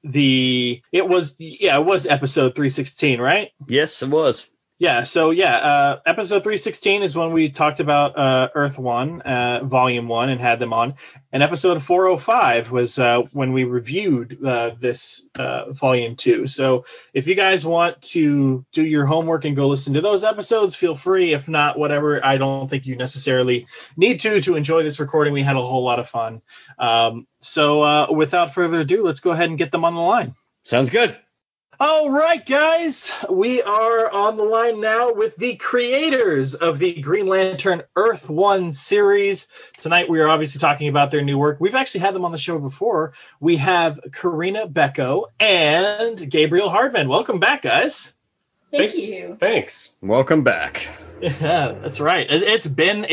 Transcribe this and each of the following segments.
it was episode 316, right? Yes, it was. Yeah, so yeah, episode 316 is when we talked about Earth One, Volume One, and had them on. And episode 405 was when we reviewed this Volume Two. So if you guys want to do your homework and go listen to those episodes, feel free. If not, whatever. I don't think you necessarily need to enjoy this recording. We had a whole lot of fun. So without further ado, let's go ahead and get them on the line. Sounds good. All right, guys, we are on the line now with the creators of the Green Lantern Earth One series. Tonight, we are obviously talking about their new work. We've actually had them on the show before. We have Corinna Bechko and Gabriel Hardman. Welcome back, guys. Thank you. Thanks. Welcome back. Yeah, that's right. It's been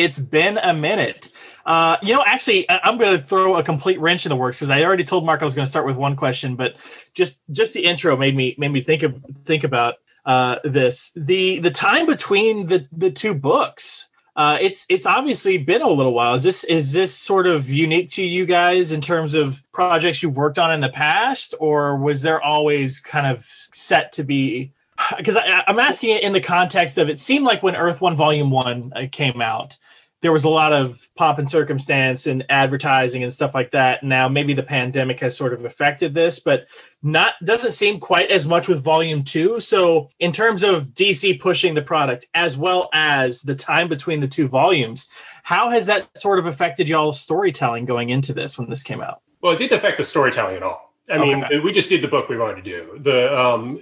a minute. You know, actually, I'm going to throw a complete wrench in the works because I already told Mark I was going to start with one question, but just the intro made me think about this. The time between the two books. It's obviously been a little while. Is this sort of unique to you guys in terms of projects you've worked on in the past, or was there always kind of set to be? Because I'm asking it in the context of, it seemed like when Earth One Volume 1 came out, there was a lot of pomp and circumstance and advertising and stuff like that. Now, maybe the pandemic has sort of affected this, but doesn't seem quite as much with Volume 2. So in terms of DC pushing the product, as well as the time between the two volumes, how has that sort of affected y'all's storytelling going into this when this came out? Well, it didn't affect the storytelling at all. I mean, okay. We just did the book we wanted to do.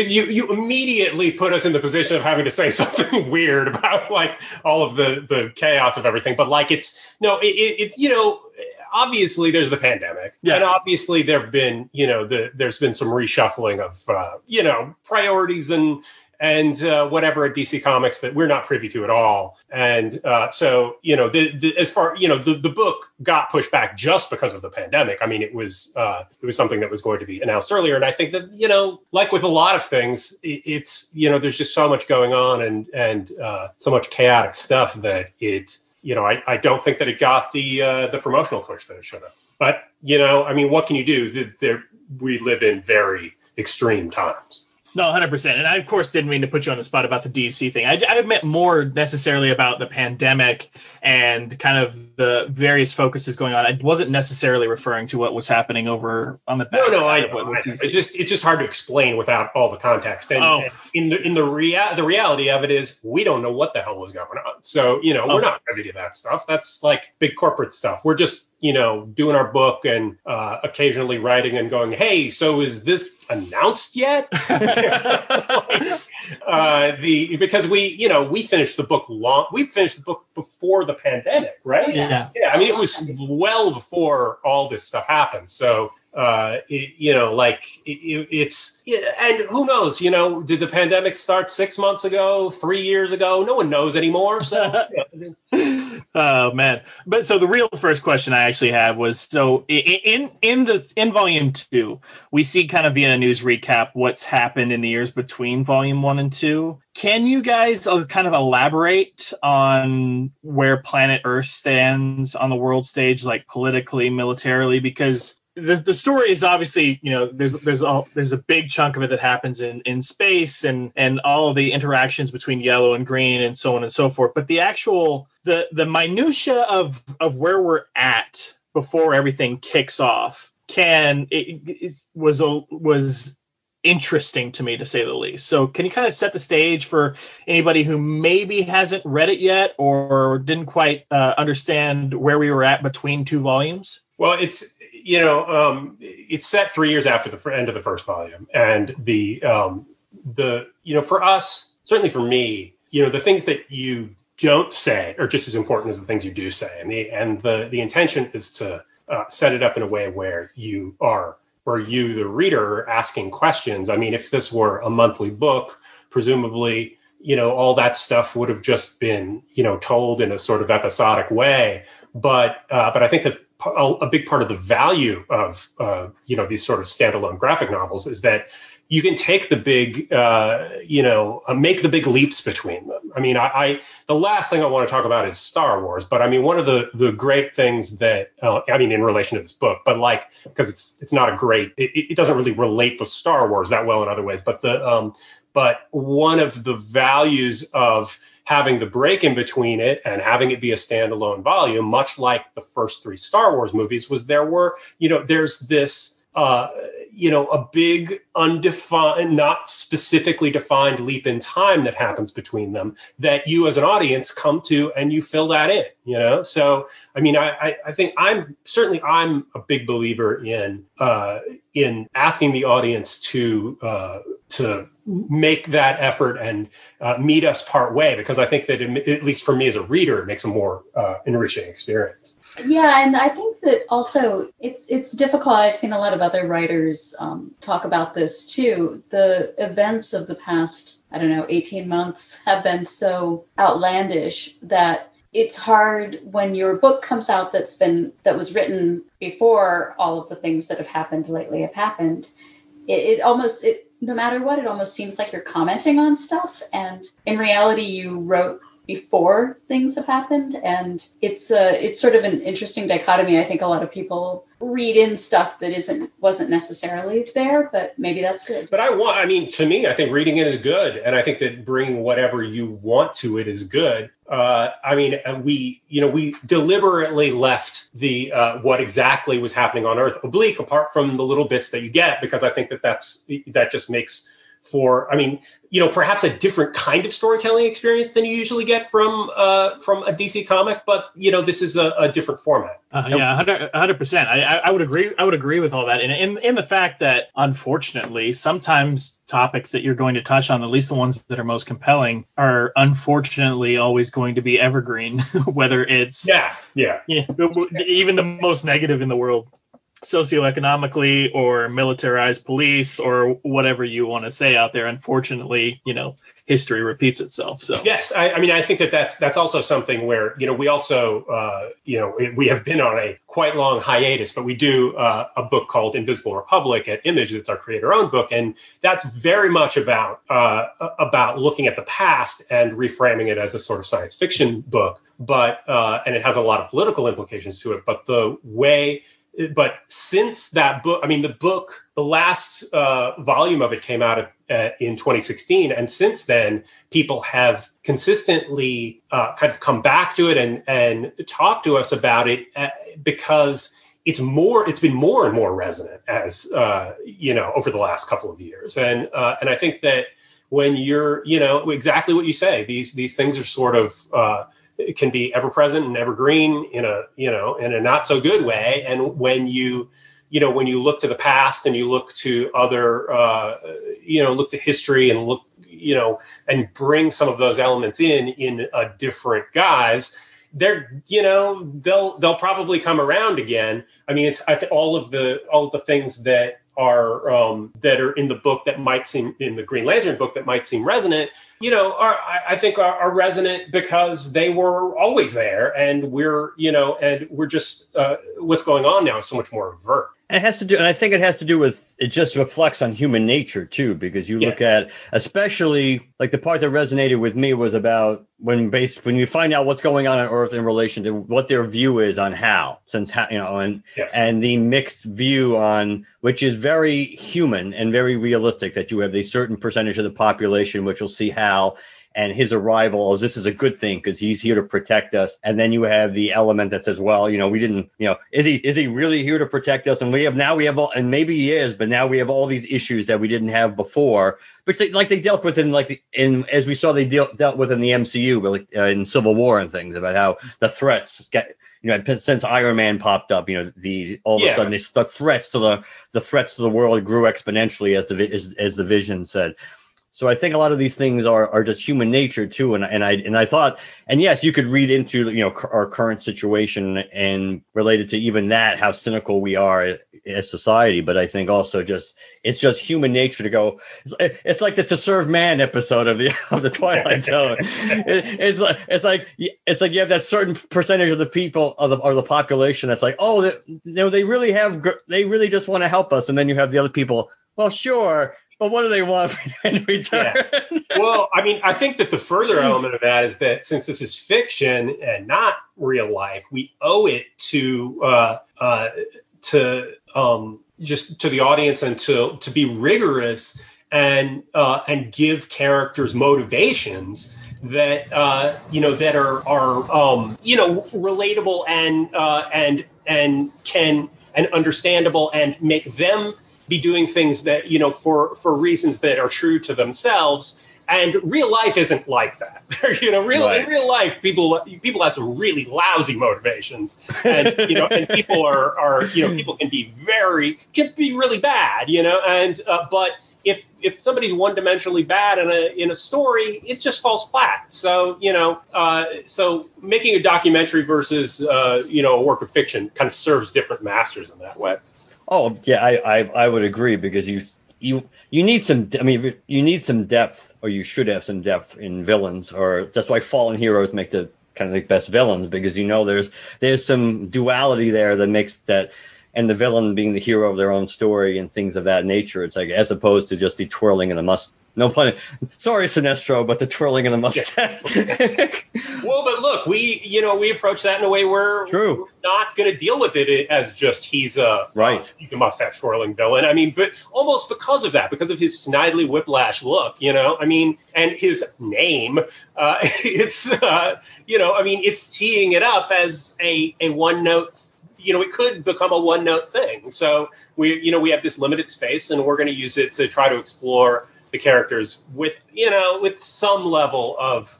You immediately put us in the position of having to say something weird about like all of the chaos of everything. But like, it's no, it, you know, obviously there's the pandemic, and obviously there've been, you know, there's been some reshuffling of, you know, priorities and whatever at DC Comics that we're not privy to at all. And so, you know, as far, you know, the book got pushed back just because of the pandemic. I mean, it was something that was going to be announced earlier. And I think that, you know, like with a lot of things, it's, you know, there's just so much going on and so much chaotic stuff that it, you know, I don't think that it got the promotional push that it should have. But, you know, I mean, what can you do? We live in very extreme times. No, 100%. And I, of course, didn't mean to put you on the spot about the DC thing. I meant more necessarily about the pandemic and kind of the various focuses going on. I wasn't necessarily referring to what was happening over on the backside of what was DC. It's just hard to explain without all the context. And, and in the reality of it is we don't know what the hell was going on. So, you know, we're not privy to that stuff. That's like big corporate stuff. We're just, you know, doing our book and occasionally writing and going, hey, so is this announced yet? Because we, you know, we finished the book before the pandemic, right? Yeah. I mean, it was well before all this stuff happened. So, and who knows, you know, did the pandemic start 6 months ago, 3 years ago? No one knows anymore. So, oh man. But so the real first question I actually had was, so in volume two, we see kind of via a news recap what's happened in the years between volume one and two. Can you guys kind of elaborate on where planet Earth stands on the world stage, like politically, militarily? Because the story is obviously, you know, there's a big chunk of it that happens in space and all of the interactions between yellow and green and so on and so forth. But the actual the minutia of where we're at before everything kicks off was interesting to me, to say the least. So can you kind of set the stage for anybody who maybe hasn't read it yet or didn't quite understand where we were at between two volumes? Well, it's, you know, it's set 3 years after the end of the first volume, and the you know, for us, certainly for me, you know, the things that you don't say are just as important as the things you do say, and the intention is to set it up in a way where you, the reader, are asking questions. I mean, if this were a monthly book, presumably, you know, all that stuff would have just been, you know, told in a sort of episodic way, but I think that a big part of the value of, you know, these sort of standalone graphic novels is that you can take the big, you know, make the big leaps between them. I mean, the last thing I want to talk about is Star Wars, but I mean, one of the great things that, I mean, in relation to this book, but like, because it's not a great, it doesn't really relate with Star Wars that well in other ways, but but one of the values of having the break in between it and having it be a standalone volume, much like the first three Star Wars movies, was there were, you know, there's this, you know, a big undefined, not specifically defined leap in time that happens between them that you as an audience come to and you fill that in, you know? So, I mean, I think I'm a big believer in asking the audience to make that effort and meet us part way, because I think that, at least for me as a reader, it makes a more enriching experience. Yeah, and I think that also it's difficult. I've seen a lot of other writers talk about this too. The events of the past, I don't know, 18 months have been so outlandish that it's hard when your book comes out that was written before all of the things that have happened lately have happened. No matter what, it almost seems like you're commenting on stuff. And in reality, you wrote before things have happened. And it's sort of an interesting dichotomy. I think a lot of people read in stuff that wasn't necessarily there, but maybe that's good. But to me, I think reading it is good. And I think that bringing whatever you want to it is good. I mean, we deliberately left the what exactly was happening on Earth oblique, apart from the little bits that you get, because I think that just makes for, I mean, you know, perhaps a different kind of storytelling experience than you usually get from a DC comic, but you know, this is a different format. Yeah, 100%. I would agree. I would agree with all that, and in the fact that unfortunately, sometimes topics that you're going to touch on, at least the ones that are most compelling, are unfortunately always going to be evergreen, whether it's even the most negative in the world, socioeconomically or militarized police or whatever you want to say out there. Unfortunately, you know, history repeats itself. So yes, I mean, I think that that's also something where, you know, we also, you know, we have been on a quite long hiatus, but we do a book called Invisible Republic at Image. That's our creator-owned book. And that's very much about looking at the past and reframing it as a sort of science fiction book. But, and it has a lot of political implications to it, but but since that book, I mean, the last volume of it came out in 2016. And since then, people have consistently kind of come back to it and talked to us about it because it's been more and more resonant as, you know, over the last couple of years. And I think that when you're, you know, exactly what you say, these things are sort of, it can be ever present and evergreen in a not so good way. And when you look to the past and you look to other, look to history and look, and bring some of those elements in a different guise, they'll probably come around again. I mean, it's all of the things that are in the book that might seem, in the Green Lantern book, that might seem resonant, you know, I think are resonant because they were always there, and we're just, what's going on now is so much more overt. It just reflects on human nature too, because you look at, especially like the part that resonated with me was about when you find out what's going on Earth in relation to what their view is on Hal, and the mixed view on, which is very human and very realistic, that you have a certain percentage of the population which will see Hal and his arrival, this is a good thing because he's here to protect us. And then you have the element that says, well, you know, we didn't, you know, is he really here to protect us? And maybe he is, but now we have all these issues that we didn't have before, which they dealt with dealt with in the MCU, in Civil War and things, about how the threats get. You know, since Iron Man popped up, you know, all of a sudden the threats to the world grew exponentially, as the Vision said. So I think a lot of these things are just human nature too, and I thought yes, you could read into, you know, our current situation and related to even that, how cynical we are as society, but I think also just it's just human nature to go. It's like the To Serve Man episode of the Twilight Zone. It's like you have that certain percentage of the people or the population that's like, oh, they really just want to help us, and then you have the other people. Well, sure. But what do they want in return? Yeah. Well, I mean, I think that the further element of that is that since this is fiction and not real life, we owe it to just to the audience and to be rigorous and give characters motivations that that are relatable and understandable, and make them be doing things that, you know, for reasons that are true to themselves. And real life isn't like that. In real life, people have some really lousy motivations, and and people are people can be really bad, but if somebody's one-dimensionally bad in a story, it just falls flat. So, so making a documentary versus a work of fiction kind of serves different masters in that way. Oh yeah, I would agree, because you need some. I mean, you need some depth, or you should have some depth in villains, or that's why fallen heroes make the kind of the best villains, because there's some duality there that makes that, and the villain being the hero of their own story and things of that nature. It's like, as opposed to just the twirling and the mustache. No pun. Sorry, Sinestro, but the twirling of the mustache. Well, but look, we approach that in a way where we're not going to deal with it as just he's a mustache twirling villain. I mean, but almost because of that, because of his snidely whiplash look, I mean, and his name, it's teeing it up as a one note. It could become a one note thing. So we have this limited space, and we're going to use it to try to explore the characters with, you know, with some level of,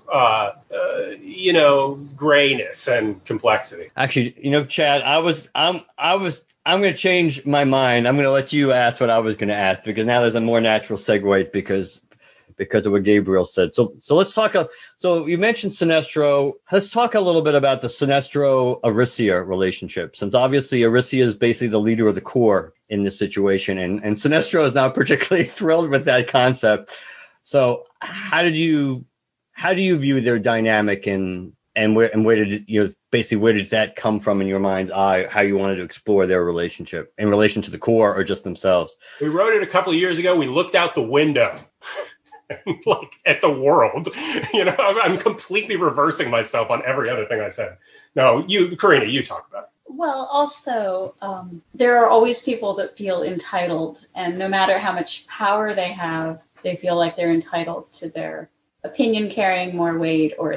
you know, grayness and complexity. Actually, you know, Chad, I'm going to change my mind. I'm going to let you ask what I was going to ask, because now there's a more natural segue because of what Gabriel said. So let's talk. So you mentioned Sinestro. Let's talk a little bit about the Sinestro-Arisia relationship, since obviously Arisia is basically the leader of the Corps in this situation, and Sinestro is not particularly thrilled with that concept. So how do you view their dynamic, where did that come from in your mind's eye, how you wanted to explore their relationship in relation to the Corps or just themselves? We wrote it a couple of years ago. We looked out the window. Like at the world, you know, I'm completely reversing myself on every other thing I said. No, you, Corinna, you talk about it. Well, also, there are always people that feel entitled, and no matter how much power they have, they feel like they're entitled to their opinion carrying more weight, or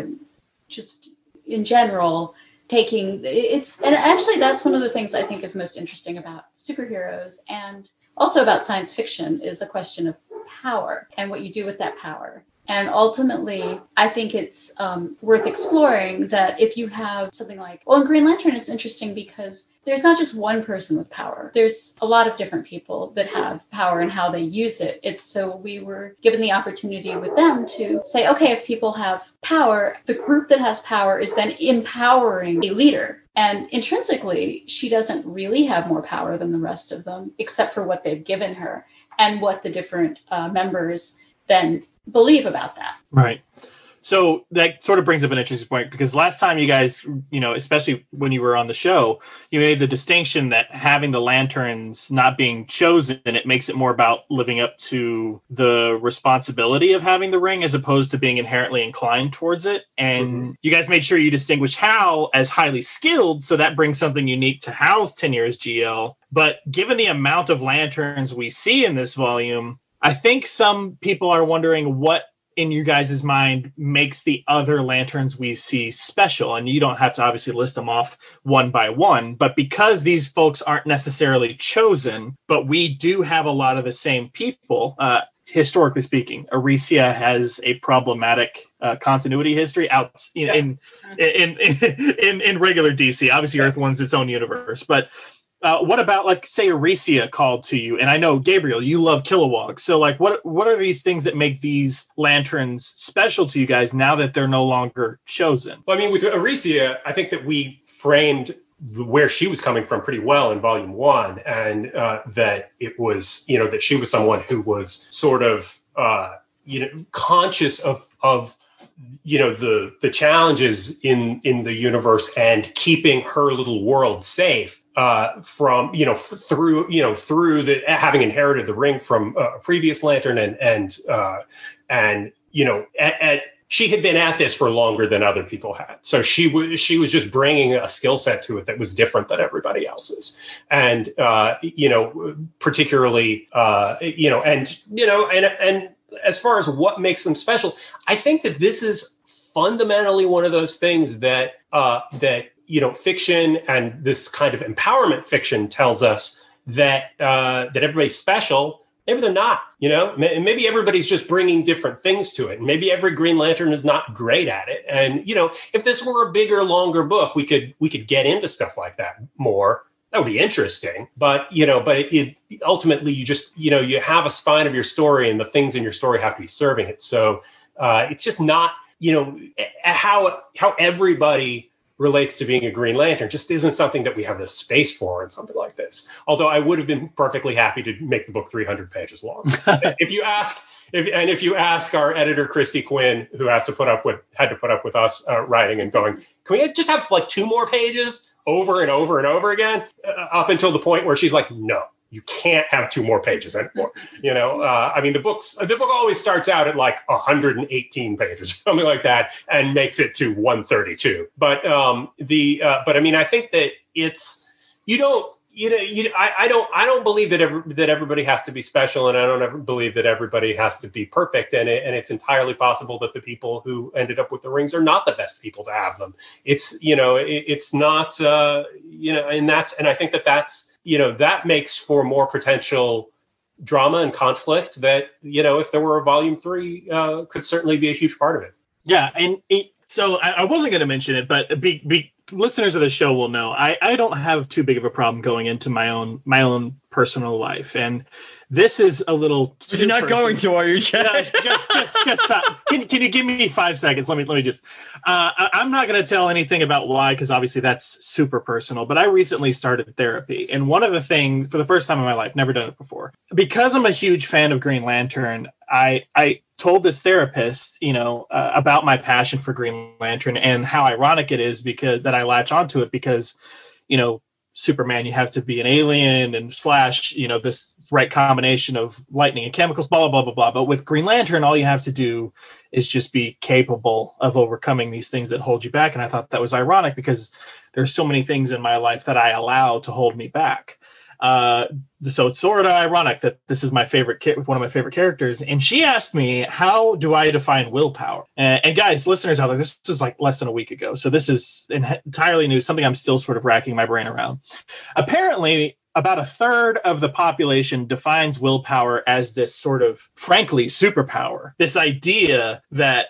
just in general and actually that's one of the things I think is most interesting about superheroes and also about science fiction is the question of power and what you do with that power. And ultimately, I think it's worth exploring that if you have something like, well, in Green Lantern, it's interesting because there's not just one person with power. There's a lot of different people that have power and how they use it. It's so we were given the opportunity with them to say, okay, if people have power, the group that has power is then empowering a leader. And intrinsically, she doesn't really have more power than the rest of them, except for what they've given her and what the different members then believe about that. Right. So that sort of brings up an interesting point, because last time you guys, you know, especially when you were on the show, you made the distinction that having the lanterns not being chosen, it makes it more about living up to the responsibility of having the ring as opposed to being inherently inclined towards it. And you guys made sure you distinguish Hal as highly skilled. So that brings something unique to Hal's tenure as GL. But given the amount of lanterns we see in this volume, I think some people are wondering what in you guys' mind makes the other lanterns we see special. And you don't have to obviously list them off one by one, but because these folks aren't necessarily chosen, but we do have a lot of the same people, historically speaking. Arisia has a problematic continuity history out, you know, in regular DC. Obviously, Earth One's its own universe, but what about, like, say, Arisia called to you? And I know, Gabriel, you love Kilowog. So, like, what are these things that make these lanterns special to you guys now that they're no longer chosen? Well, I mean, with Arisia, I think that we framed where she was coming from pretty well in Volume 1, and that it was, you know, that she was someone who was sort of, you know, conscious of you know, the challenges in the universe and keeping her little world safe from, you know, through the having inherited the ring from a previous lantern and you know, she had been at this for longer than other people had. So she was just bringing a skill set to it that was different than everybody else's. And, you know, particularly, you know, and as far as what makes them special, I think that this is fundamentally one of those things that that, you know, fiction and this kind of empowerment fiction tells us that that everybody's special. Maybe they're not, you know, maybe everybody's just bringing different things to it. And maybe every Green Lantern is not great at it. And, you know, if this were a bigger, longer book, we could get into stuff like that more. That would be interesting, but, you know, ultimately you just, you know, you have a spine of your story and the things in your story have to be serving it. So it's just not, you know, how everybody relates to being a Green Lantern just isn't something that we have the space for in something like this. Although I would have been perfectly happy to make the book 300 pages long. If you ask our editor, Christy Quinn, who had to put up with us writing and going, can we just have like 2 more pages? Over and over and over again, up until the point where she's like, no, you can't have 2 more pages anymore. You know, I mean, the book always starts out at like 118 pages, something like that, and makes it to 132. But I mean, I think that it's, you don't, you know, I don't believe that everybody has to be special, and I don't ever believe that everybody has to be perfect. And it's entirely possible that the people who ended up with the rings are not the best people to have them. It's, you know, it's not, you know, and I think that that's, you know, that makes for more potential drama and conflict that, you know, if there were a volume 3, could certainly be a huge part of it. Yeah. And so I wasn't going to mention it, but listeners of the show will know I don't have too big of a problem going into my own personal life. And this is a little. But you're not going to, are you, Chad? No, just that. Can you give me 5 seconds? Let me just. I'm not going to tell anything about why, because obviously that's super personal. But I recently started therapy, and one of the things, for the first time in my life, never done it before, because I'm a huge fan of Green Lantern. I told this therapist, about my passion for Green Lantern and how ironic it is because that I latch onto it because, Superman, you have to be an alien, and Flash, this right combination of lightning and chemicals, blah, blah, blah, blah. But with Green Lantern, all you have to do is just be capable of overcoming these things that hold you back. And I thought that was ironic because there's so many things in my life that I allow to hold me back. So it's sort of ironic that this is my favorite one of my favorite characters. And she asked me, how do I define willpower? And guys, listeners out there, this was like less than a week ago. So this is entirely new, something I'm still sort of racking my brain around. Apparently, about a third of the population defines willpower as this sort of, frankly, superpower. This idea that,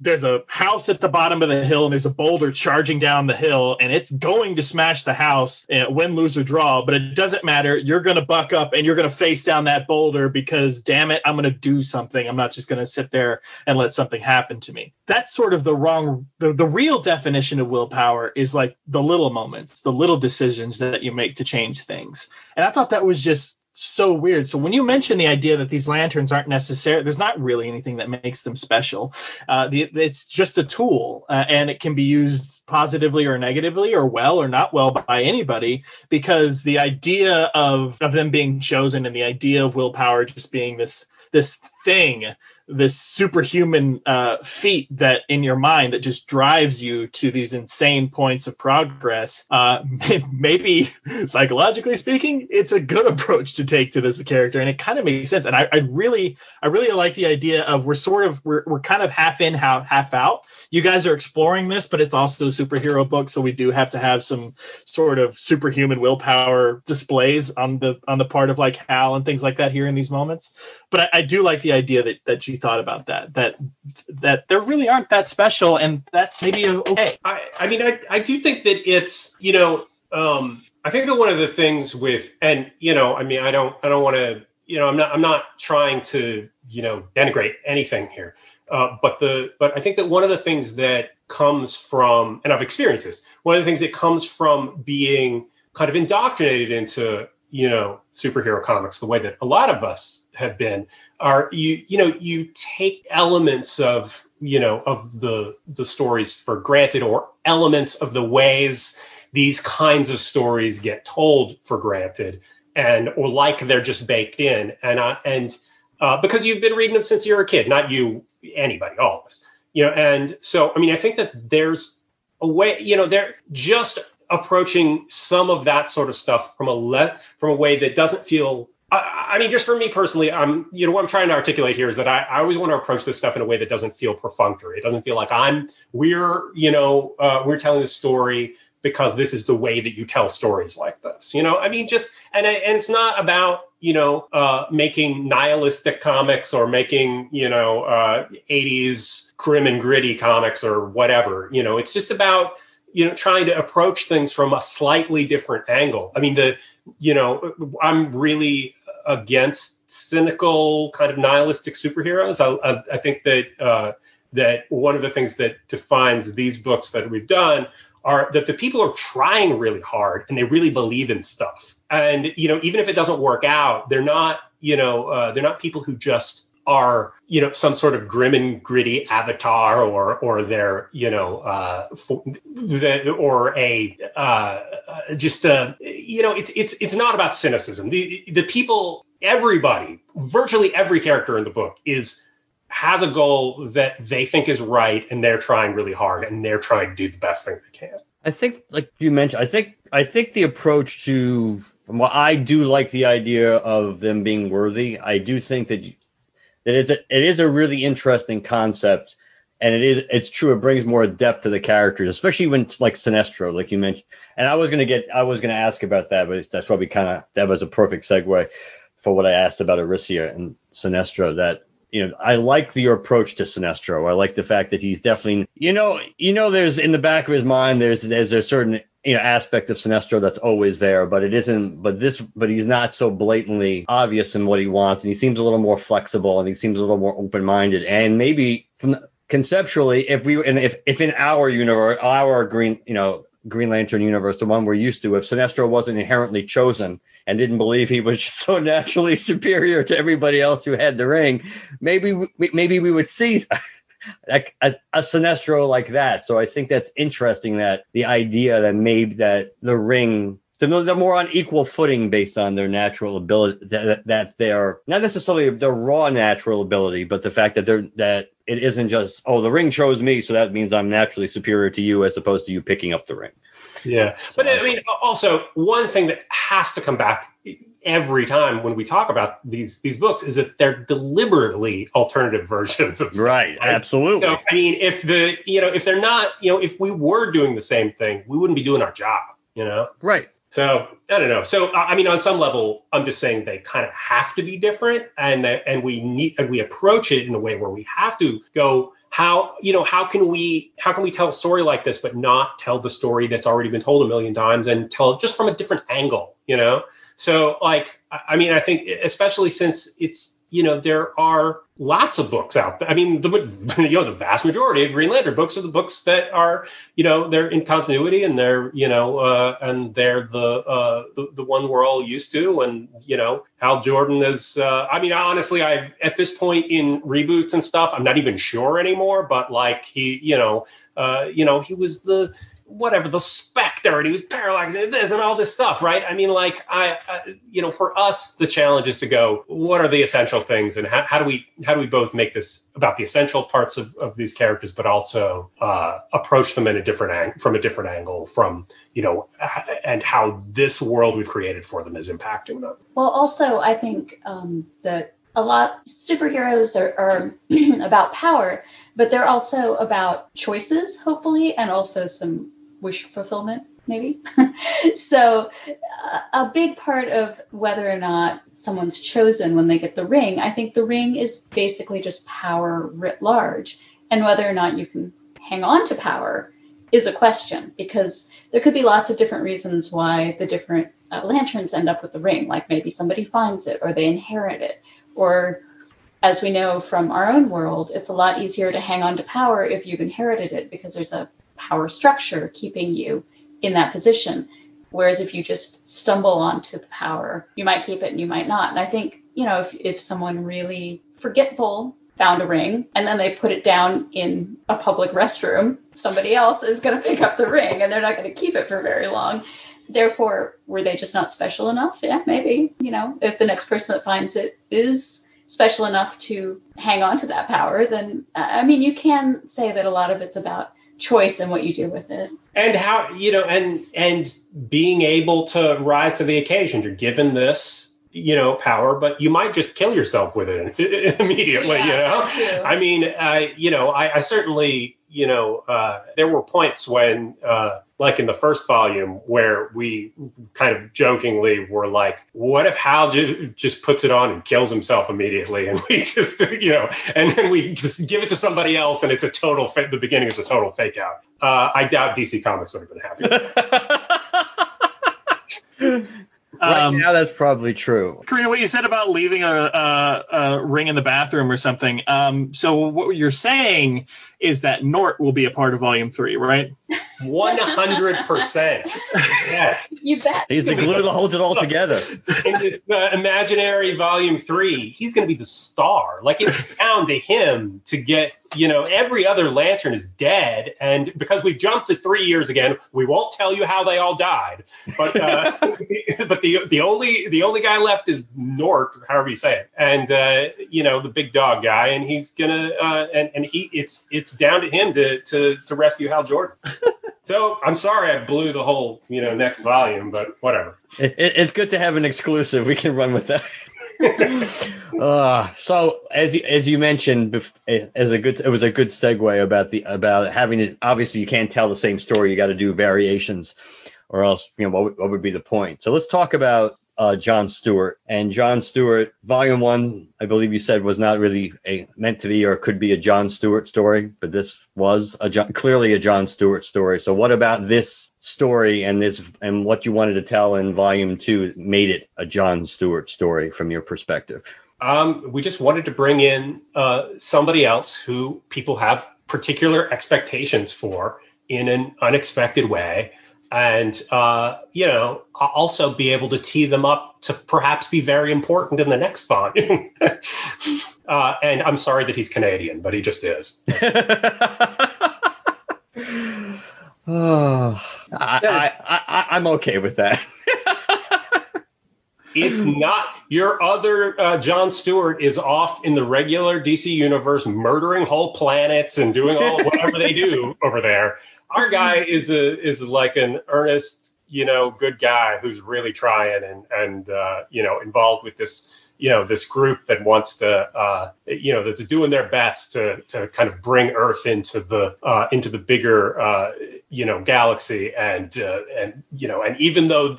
there's a house at the bottom of the hill and there's a boulder charging down the hill and it's going to smash the house, win, lose, or draw, but it doesn't matter. You're going to buck up and you're going to face down that boulder because, damn it, I'm going to do something. I'm not just going to sit there and let something happen to me. That's sort of the real definition of willpower is like the little moments, the little decisions that you make to change things. And I thought that was just so weird. So when you mention the idea that these lanterns aren't necessary, there's not really anything that makes them special. It's just a tool, and it can be used positively or negatively or well or not well by anybody, because the idea of them being chosen and the idea of willpower just being this thing, this superhuman feat that in your mind that just drives you to these insane points of progress. Maybe psychologically speaking, it's a good approach to take to this character, and it kind of makes sense. And I really like the idea of we're kind of half in, half out. You guys are exploring this, but it's also a superhero book, so we do have to have some sort of superhuman willpower displays on the part of like Hal and things like that here in these moments. But I do like the idea that you thought about that there really aren't that special, and that's maybe okay. I mean I do think that it's I think that one of the things with, and I don't want to, I'm not trying to denigrate anything here, but I think that one of the things that comes from, and I've experienced this, one of the things that comes from being kind of indoctrinated into superhero comics, the way that a lot of us have been, are you take elements of, of the stories for granted, or elements of the ways these kinds of stories get told for granted, and, or like they're just baked in. And because you've been reading them since you were a kid, not you, anybody, all of us, and so, I mean, I think that there's a way, they're just approaching some of that sort of stuff from a way that doesn't feel, I mean, just for me personally, what I'm trying to articulate here is that I always want to approach this stuff in a way that doesn't feel perfunctory. It doesn't feel like we're telling this story because this is the way that you tell stories like this, I mean, and it's not about, making nihilistic comics or making, 80s grim and gritty comics or whatever, it's just about, trying to approach things from a slightly different angle. I mean, I'm really against cynical, kind of nihilistic superheroes. I think that one of the things that defines these books that we've done are that the people are trying really hard and they really believe in stuff. And, even if it doesn't work out, they're not people who just are, some sort of grim and gritty avatar, or they're, it's not about cynicism. The people, everybody, virtually every character in the book has a goal that they think is right, and they're trying really hard, and they're trying to do the best thing they can. I think, like you mentioned, I think the approach to, well, I do like the idea of them being worthy. I do think that it is a really interesting concept, and it's true. It brings more depth to the characters, especially when like Sinestro, like you mentioned. And I was gonna ask about that, but that's probably that was a perfect segue. for what I asked about Arisia and Sinestro, that, you know, I like your approach to Sinestro. I like the fact that he's definitely, you know, there's in the back of his mind, there's a certain, you know, aspect of Sinestro that's always there, but it isn't, but he's not so blatantly obvious in what he wants. And he seems a little more flexible, and he seems a little more open-minded. And maybe conceptually, if in our universe, our Green Lantern universe, the one we're used to, if Sinestro wasn't inherently chosen and didn't believe he was just so naturally superior to everybody else who had the ring, maybe we would see a Sinestro like that. So I think that's interesting, that the idea that maybe that the ring, they're more on equal footing based on their natural ability, that they're not necessarily their raw natural ability, but the fact that that it isn't just, oh, the ring chose me, so that means I'm naturally superior to you, as opposed to you picking up the ring. Yeah. So, but I mean, also one thing that has to come back every time when we talk about these books is that they're deliberately alternative versions of stuff. Right, like, absolutely. You know, I mean, if they're not, if we were doing the same thing, we wouldn't be doing our job, Right. So I don't know. So I mean, on some level, I'm just saying they kind of have to be different, and we approach it in a way where we have to go, how can we tell a story like this but not tell the story that's already been told a million times, and tell it just from a different angle, So, like, I mean, I think especially since it's, there are lots of books out there. I mean, the vast majority of Green Lantern books are the books that are, they're in continuity, and they're, and they're the one we're all used to. And, Hal Jordan is, I mean, honestly, at this point in reboots and stuff, I'm not even sure anymore. But like he, he was the specter, and he was paralyzed and this and all this stuff, right? I mean, like, I for us, the challenge is to go, what are the essential things, and how do we both make this about the essential parts of these characters, but also approach them in a different angle from, and how this world we've created for them is impacting them. Well, also, I think that a lot superheroes are about power, but they're also about choices, hopefully, and also some wish fulfillment, maybe. So a big part of whether or not someone's chosen when they get the ring, I think the ring is basically just power writ large. And whether or not you can hang on to power is a question, because there could be lots of different reasons why the different lanterns end up with the ring. Like, maybe somebody finds it, or they inherit it, or, as we know from our own world, it's a lot easier to hang on to power if you've inherited it, because there's a power structure keeping you in that position. Whereas if you just stumble onto the power, you might keep it and you might not. And I think, if someone really forgetful found a ring and then they put it down in a public restroom, somebody else is going to pick up the ring, and they're not going to keep it for very long. Therefore, were they just not special enough? Yeah, maybe, if the next person that finds it is special enough to hang on to that power, then, I mean, you can say that a lot of it's about choice and what you do with it. And how, and being able to rise to the occasion. You're given this, power, but you might just kill yourself with it immediately, I mean, I certainly, there were points when, like in the first volume, where we kind of jokingly were like, what if Hal just puts it on and kills himself immediately? And we just, and then we just give it to somebody else, and it's a total fake. The beginning is a total fake out. I doubt DC Comics would have been happy with that. Right now, that's probably true. Corinna, what you said about leaving a ring in the bathroom or something. So what you're saying is that Nort will be a part of Volume 3, right? 100%. Yes. You bet. He's the glue that holds it all together. In the imaginary Volume 3, he's going to be the star. Like, it's down to him to get, every other Lantern is dead. And because we've jumped to 3 years again, we won't tell you how they all died. But but the only guy left is Nort, however you say it. And, the big dog guy. And he's going to, it's down to him to rescue Hal Jordan. So I'm sorry I blew the whole, next volume, but whatever. It's good to have an exclusive. We can run with that. So as you mentioned, it was a good segue about having it. Obviously, you can't tell the same story. You got to do variations, or else, what would be the point? So let's talk about John Stewart. And John Stewart, Volume 1, I believe you said, was not really meant to be or could be a John Stewart story, but this was clearly a John Stewart story. So what about this story and what you wanted to tell in Volume 2 made it a John Stewart story from your perspective? We just wanted to bring in somebody else who people have particular expectations for in an unexpected way. And, also be able to tee them up to perhaps be very important in the next volume. And I'm sorry that he's Canadian, but he just is. I'm okay with that. It's not your other John Stewart is off in the regular DC universe murdering whole planets and doing all whatever they do over there. Our guy is like an earnest, good guy who's really trying and involved with this, this group that wants to, that's doing their best to kind of bring Earth into the bigger, galaxy. And even though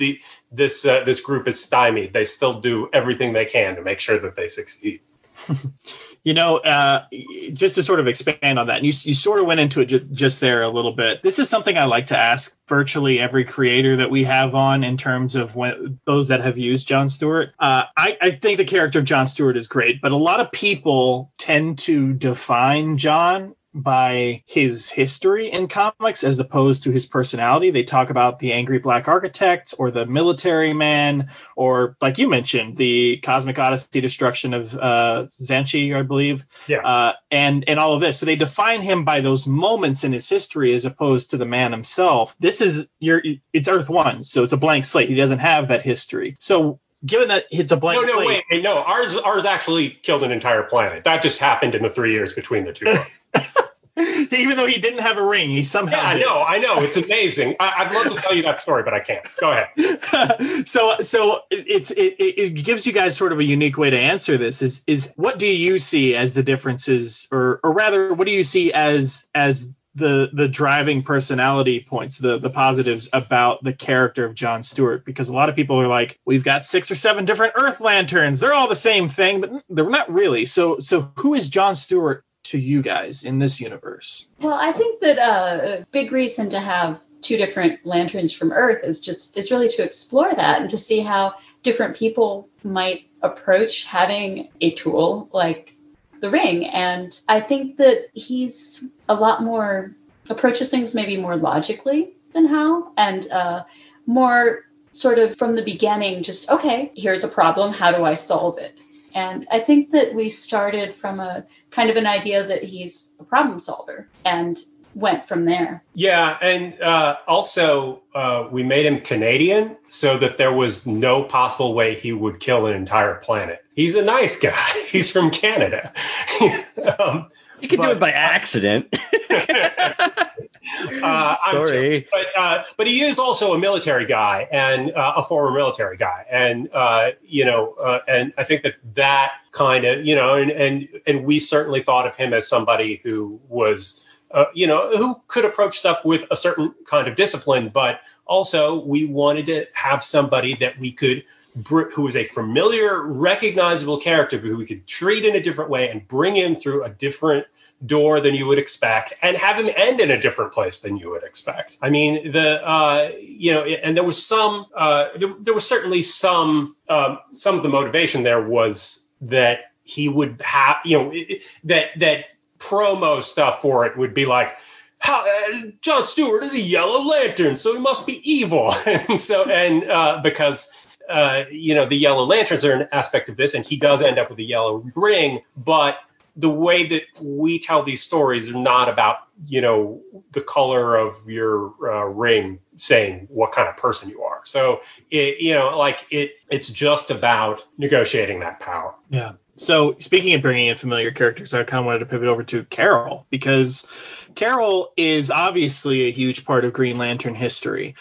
this group is stymied, they still do everything they can to make sure that they succeed. Just to sort of expand on that, you sort of went into it just there a little bit. This is something I like to ask virtually every creator that we have on in terms of those that have used John Stewart. I think the character of John Stewart is great, but a lot of people tend to define John by his history in comics as opposed to his personality. They talk about the angry black architect or the military man, or like you mentioned, the Cosmic Odyssey destruction of Zanchi, I believe. Yeah. And all of this. So they define him by those moments in his history as opposed to the man himself. It's Earth One, so it's a blank slate. He doesn't have that history. So given that it's a blank slate. No, ours actually killed an entire planet. That just happened in the 3 years between the two. Even though he didn't have a ring, he somehow did. I know. It's amazing. I'd love to tell you that story, but I can't. Go ahead. So it gives you guys sort of a unique way to answer this. Is what do you see as the differences, or rather, what do you see as the driving personality points, the positives about the character of John Stewart? Because a lot of people are like, we've got 6 or 7 different Earth Lanterns. They're all the same thing, but they're not really. So who is John Stewart to you guys in this universe? Well, I think that a big reason to have 2 different lanterns from Earth is really to explore that and to see how different people might approach having a tool like the ring. And I think that he's a lot more approaches things maybe more logically than Hal, and more sort of from the beginning, just, okay, here's a problem. How do I solve it? And I think that we started from a kind of an idea that he's a problem solver and went from there. Yeah. And also we made him Canadian so that there was no possible way he would kill an entire planet. He's a nice guy. He's from Canada. You could do it by accident. Sorry. But he is also a military guy and a former military guy. And, and I think that kind of, and we certainly thought of him as somebody who was, who could approach stuff with a certain kind of discipline. But also we wanted to have somebody that we could, who is a familiar, recognizable character, who we could treat in a different way and bring him through a different door than you would expect, and have him end in a different place than you would expect. I mean, and there was some, there was certainly some of the motivation there was that he would have, that promo stuff for it would be like, John Stewart is a yellow lantern, so he must be evil. Because the yellow lanterns are an aspect of this, and he does end up with a yellow ring, but the way that we tell these stories are not about, the color of your ring saying what kind of person you are. So, it's just about negotiating that power. Yeah. So speaking of bringing in familiar characters, I kind of wanted to pivot over to Carol, because Carol is obviously a huge part of Green Lantern history.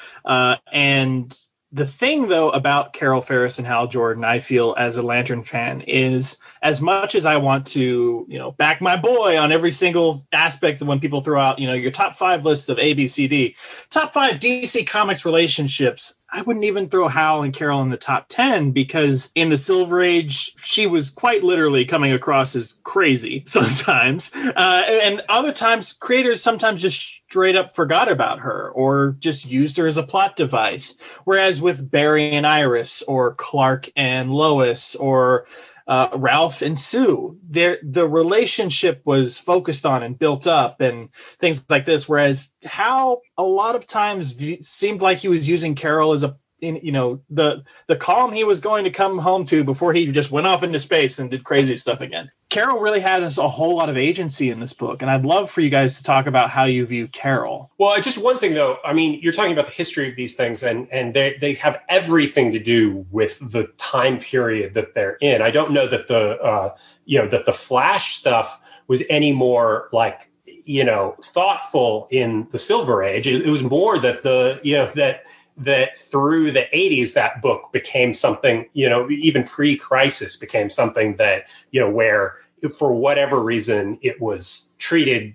The thing, though, about Carol Ferris and Hal Jordan, I feel as a Lantern fan, is as much as I want to, back my boy on every single aspect when people throw out, your top 5 lists of A, B, C, D, top 5 DC Comics relationships, I wouldn't even throw Hal and Carol in the top 10 because in the Silver Age, she was quite literally coming across as crazy sometimes. And other times, creators sometimes just straight up forgot about her or just used her as a plot device. Whereas with Barry and Iris or Clark and Lois or Ralph and Sue, the relationship was focused on and built up and things like this. Whereas Hal, a lot of times seemed like he was using Carol as the calm he was going to come home to before he just went off into space and did crazy stuff again. Carol really had a whole lot of agency in this book, and I'd love for you guys to talk about how you view Carol. Well, just one thing, though. I mean, you're talking about the history of these things, and they have everything to do with the time period that they're in. I don't know that the Flash stuff was any more thoughtful in the Silver Age. It was more that that through the 80s, that book became something, even pre-crisis became something that, where for whatever reason it was treated,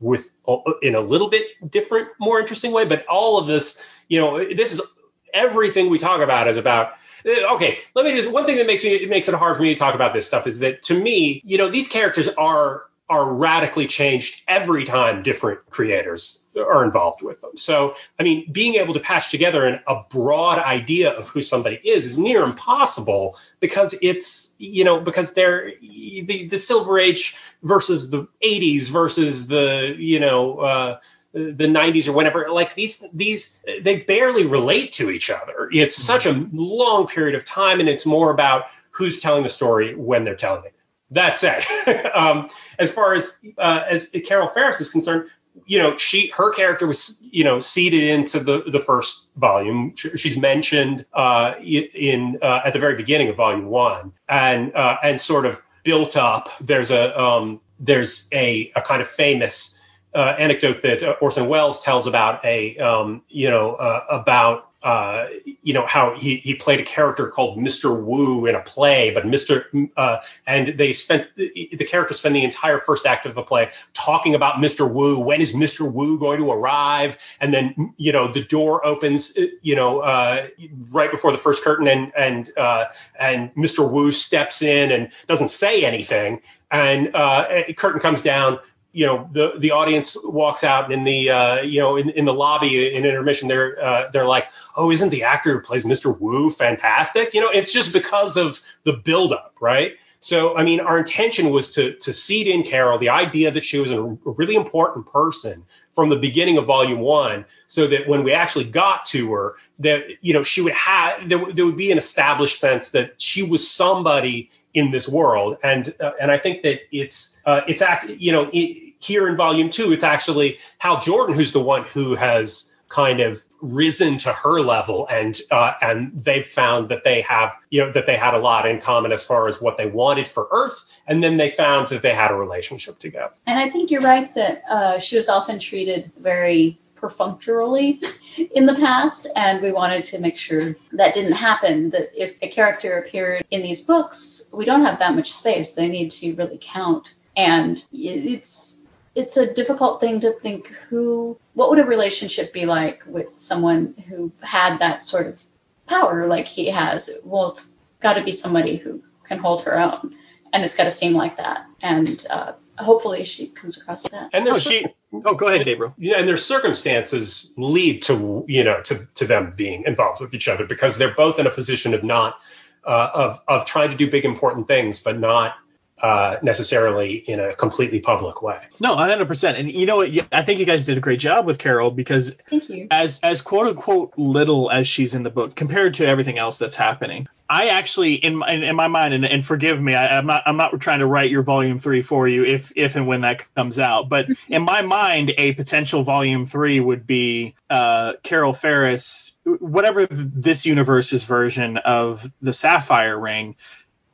with in a little bit different, more interesting way. But all of this, this is everything we talk about is about. Okay, one thing that makes it hard for me to talk about this stuff is that to me, these characters are radically changed every time different creators are involved with them. So, I mean, being able to patch together a broad idea of who somebody is near impossible because because they're the Silver Age versus the 80s versus the 90s or whenever, like these they barely relate to each other. It's such a long period of time, and it's more about who's telling the story when they're telling it. That said, as far as Carol Ferris is concerned, her character was seeded into the first volume. She's mentioned in at the very beginning of volume 1, and sort of built up. There's a kind of famous anecdote that Orson Welles tells about how he played a character called Mr. Wu in a play, but the characters spend the entire first act of the play talking about Mr. Wu. When is Mr. Wu going to arrive? And then, the door opens, right before the first curtain and Mr. Wu steps in and doesn't say anything. And, curtain comes down. The audience walks out, and in the lobby in intermission, they're like, oh, isn't the actor who plays Mr. Wu fantastic? It's just because of the buildup, right? So, I mean, our intention was to seed in Carol the idea that she was a really important person from the beginning of volume 1, so that when we actually got to her, that, she would have, there would be an established sense that she was somebody in this world. And I think that here in volume 2, it's actually Hal Jordan who's the one who has kind of risen to her level, and they've found that they have, that they had a lot in common as far as what they wanted for Earth, and then they found that they had a relationship together. And I think you're right that she was often treated very perfunctorily in the past, and we wanted to make sure that didn't happen, that if a character appeared in these books, we don't have that much space. They need to really count, and it's a difficult thing to think what would a relationship be like with someone who had that sort of power like he has. Well, it's got to be somebody who can hold her own, and it's got to seem like that, and hopefully she comes across that. And go ahead, Gabriel. Yeah, and their circumstances lead to them being involved with each other, because they're both in a position of not trying to do big important things, but not necessarily in a completely public way. No, 100%. And you know what? I think you guys did a great job with Carol, because as quote unquote little as she's in the book compared to everything else that's happening, I actually in my mind, and forgive me, I'm not trying to write your volume 3 for you if and when that comes out, but in my mind, a potential volume 3 would be Carol Ferris, whatever this universe's version of the Sapphire Ring.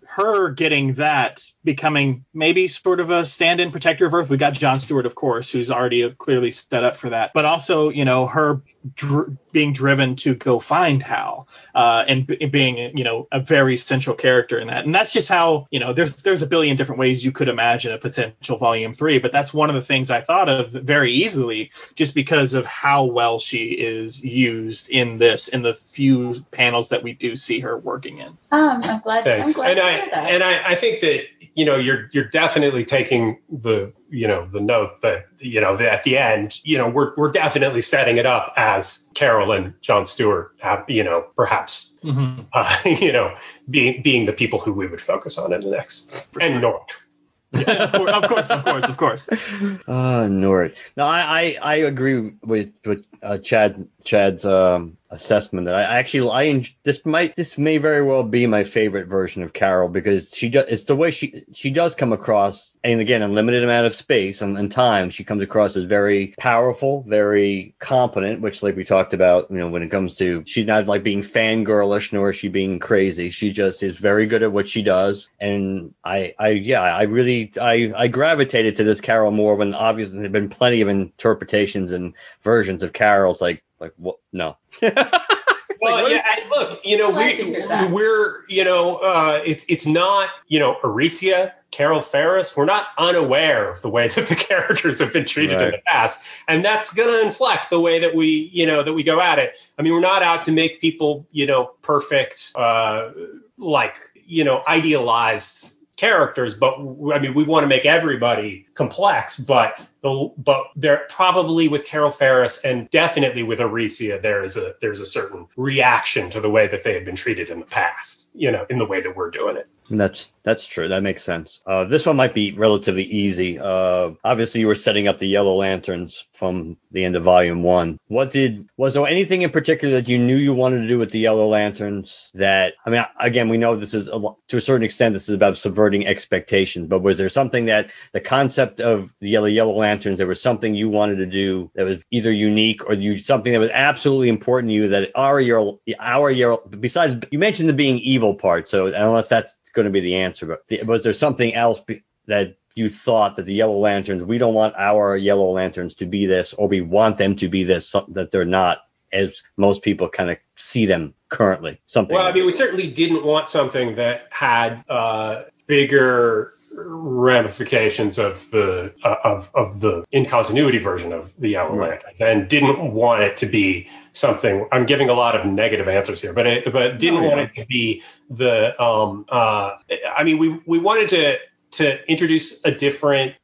Her getting that, becoming maybe sort of a stand-in protector of Earth. We got John Stewart, of course, who's already clearly set up for that. But also, her being driven to go find Hal, and being, you know, a very central character in that. And that's just how, you know, there's a billion different ways you could imagine a potential Volume 3, but that's one of the things I thought of very easily, just because of how well she is used in this, in the few panels that we do see her working in. I'm glad. Thanks. I think that, you know, you're definitely taking the, you know, the note that, you know, at the end, you know, we're definitely setting it up as Carol and John Stewart, you know, perhaps, mm-hmm. You know, being the people who we would focus on in the next. For and sure. Nort. Yeah, of course. Nort. No, I agree with Chad's assessment that this may very well be my favorite version of Carol, because it's the way she does come across, and again, a limited amount of space and time, she comes across as very powerful, very competent, which, like we talked about, you know, when it comes to, she's not like being fangirlish, nor is she being crazy. She just is very good at what she does. And I really gravitated to this Carol more, when obviously there have been plenty of interpretations and versions of Carol's, like what? No. Look, you know, we're, you know, it's not, you know, Arisia, Carol Ferris. We're not unaware of the way that the characters have been treated in the past, and that's going to inflect the way that we, you know, that we go at it. I mean, we're not out to make people, you know, perfect, like, you know, idealized characters, but I mean, we want to make everybody complex, but there probably with Carol Ferris and definitely with Arisia, there's a certain reaction to the way that they had been treated in the past, you know, in the way that we're doing it. And that's true. That makes sense. This one might be relatively easy. Obviously, you were setting up the Yellow Lanterns from the end of Volume 1. Was there anything in particular that you knew you wanted to do with the Yellow Lanterns? That, I mean, again, we know this is to a certain extent this is about subverting expectations, but was there something that the concept of the Yellow Lanterns, there was something you wanted to do that was either unique or something that was absolutely important to you, that besides you mentioned the being evil part, so unless that's going to be the answer, but was there something else that you thought that the Yellow Lanterns, we don't want our Yellow Lanterns to be this, or we want them to be this, that they're not as most people kind of see them currently? Something. Well, I mean, we certainly didn't want something that had bigger ramifications of the in continuity version of the Yellow Lanterns, and didn't want it to be something. I'm giving a lot of negative answers here, but didn't want it to be the. I mean, we wanted to introduce a different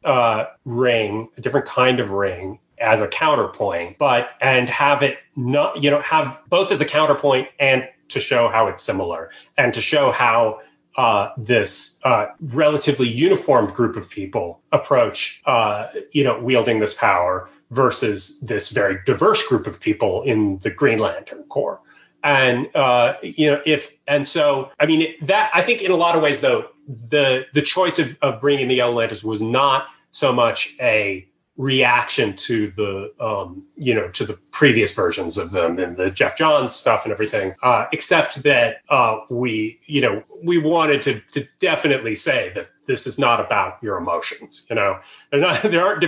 ring, a different kind of ring, as a counterpoint, and have it not, you know, have both as a counterpoint and to show how it's similar, and to show how this relatively uniformed group of people approach, you know, wielding this power versus this very diverse group of people in the Green Lantern Corps. And, you know, I mean, I think in a lot of ways, though, the choice of bringing the Yellow Lanterns was not so much a reaction to the, you know, to the previous versions of them and the Jeff Johns stuff and everything, except that we, you know, we wanted to definitely say that this is not about your emotions. You know, there aren't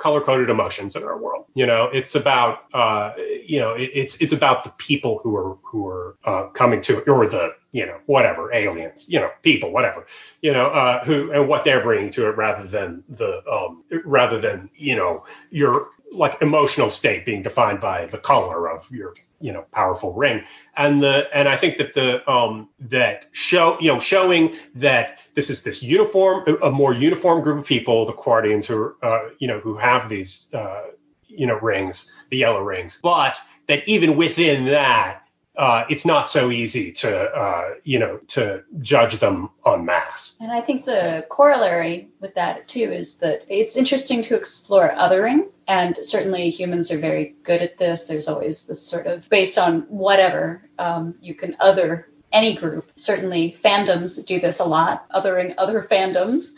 color coded emotions in our world. You know, it's about, you know, it's about the people who are coming to it, or the, you know, whatever, aliens, you know, people, whatever, you know, who and what they're bringing to it, rather than the, you know, your like emotional state being defined by the color of your, you know, powerful ring. And I think that the, that showing that this is this uniform, a more uniform group of people, the Quardians who, you know, who have these, you know, rings, the yellow rings, but that even within that, it's not so easy to, you know, to judge them en masse. And I think the corollary with that, too, is that it's interesting to explore othering. And certainly humans are very good at this. There's always this sort of, based on whatever, you can other any group. Certainly fandoms do this a lot, othering other fandoms.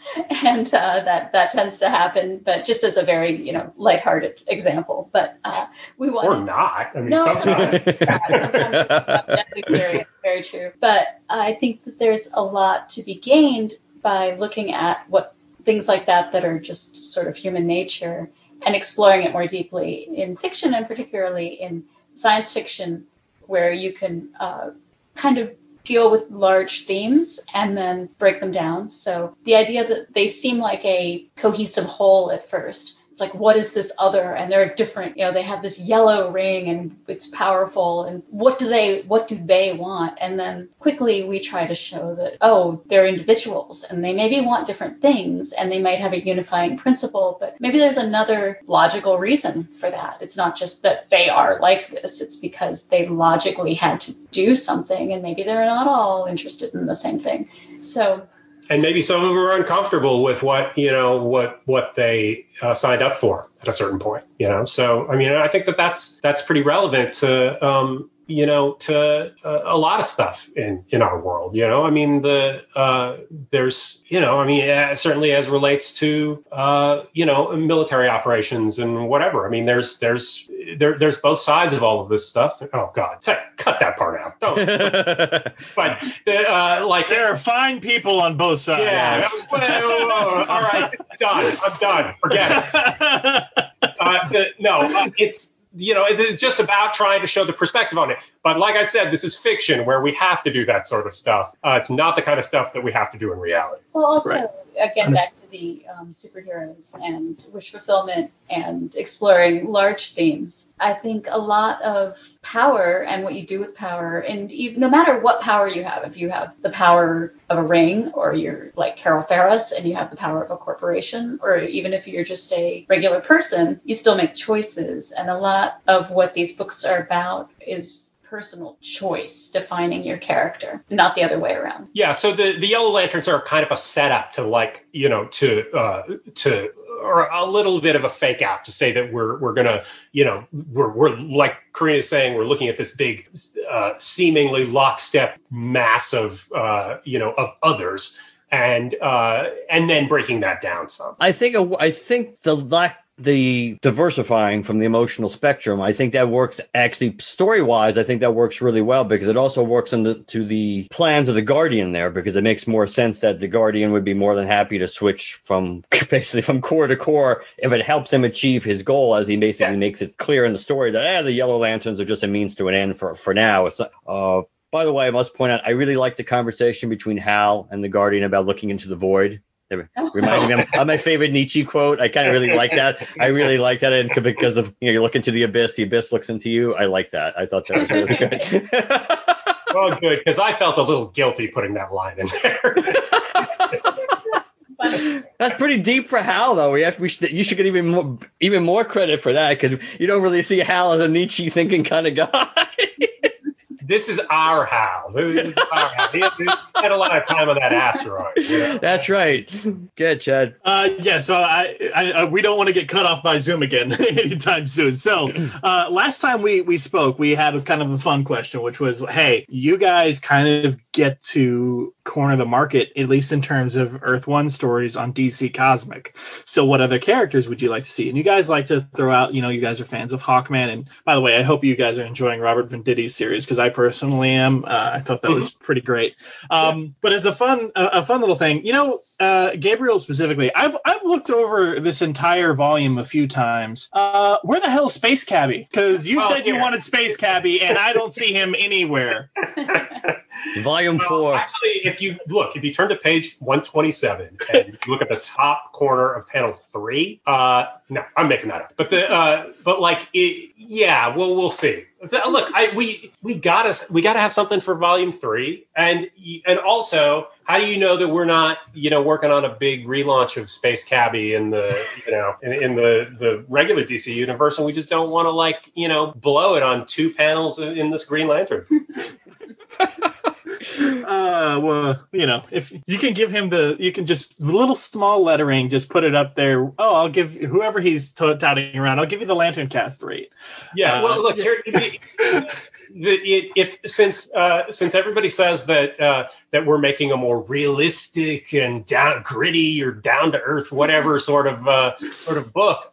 And that tends to happen, but just as a very, you know, lighthearted example. But we want... Or not. I mean, no, sometimes. Sometimes very true. But I think that there's a lot to be gained by looking at what things like that are just sort of human nature, and exploring it more deeply in fiction, and particularly in science fiction where you can kind of deal with large themes and then break them down. So the idea that they seem like a cohesive whole at first, it's like, what is this other? And they're different, you know, they have this yellow ring and it's powerful. And what do they want? And then quickly we try to show that, oh, they're individuals and they maybe want different things and they might have a unifying principle, but maybe there's another logical reason for that. It's not just that they are like this. It's because they logically had to do something and maybe they're not all interested in the same thing. So... and maybe some of them are uncomfortable with what they signed up for at a certain point, you know. So, I mean, I think that that's pretty relevant to, a lot of stuff in our world, you know. I mean, certainly as relates to, military operations and whatever. I mean, there's both sides of all of this stuff. Oh, God, cut that part out. Don't. but there are fine people on both sides. Yeah. Well, all right. Done. I'm done. Forget it. It's... you know, it's just about trying to show the perspective on it. But like I said, this is fiction where we have to do that sort of stuff. It's not the kind of stuff that we have to do in reality. Well, also, right? Again, back to the superheroes and wish fulfillment and exploring large themes. I think a lot of power and what you do with power, and even, no matter what power you have, if you have the power of a ring or you're like Carol Ferris and you have the power of a corporation, or even if you're just a regular person, you still make choices. And a lot of what these books are about is personal choice defining your character, not the other way around. Yeah, so the Yellow Lanterns are kind of a setup to, like, you know, to or a little bit of a fake out to say that we're going to, you know, we're like Corinna is saying, we're looking at this big, seemingly lockstep mass of others, and then breaking that down some. I think the diversifying from the emotional spectrum, I think that works actually story-wise. I think that works really well because it also works into the plans of the Guardian there, because it makes more sense that the Guardian would be more than happy to switch from core to core if it helps him achieve his goal, as he basically makes it clear in the story that the Yellow Lanterns are just a means to an end for now. It's not, by the way, I must point out, I really liked the conversation between Hal and the Guardian about looking into the void. Reminding me of my favorite Nietzsche quote. I kind of really like that. I really like that, and because of, you know, you look into the abyss looks into you. I like that. I thought that was really good. Well, good, because I felt a little guilty putting that line in there. That's pretty deep for Hal, though. You should get even more credit for that, because you don't really see Hal as a Nietzsche thinking kind of guy. This is our Hal. He spent a lot of time on that asteroid. You know? That's right. Good, Chad. So I we don't want to get cut off by Zoom again anytime soon. So last time we spoke, we had a kind of a fun question, which was, hey, you guys kind of get to corner the market, at least in terms of Earth One stories on DC Cosmic. So what other characters would you like to see? And you guys like to throw out, you guys are fans of Hawkman. And by the way, I hope you guys are enjoying Robert Venditti's series, because I personally am. I thought that was pretty great. But as a fun little thing, Gabriel specifically, I've looked over this entire volume a few times. Where the hell is Space Cabbie? Because you said you wanted Space Cabbie, and I don't see him anywhere. Volume 4. Actually, if you turn to page 127 and look at the top corner of panel 3, no, I'm making that up. But we'll see. Look, we gotta have something for volume 3, and also, how do you know that we're not, working on a big relaunch of Space Cabbie in the, in the regular DC universe, and we just don't want to blow it on 2 panels in this Green Lantern. If you can give him the little small lettering, just put it up there. I'll give whoever he's touting around, I'll give you the LanternCast rate. Yeah. Well, look here. Since everybody says that we're making a more realistic and gritty or down to earth, whatever sort of book,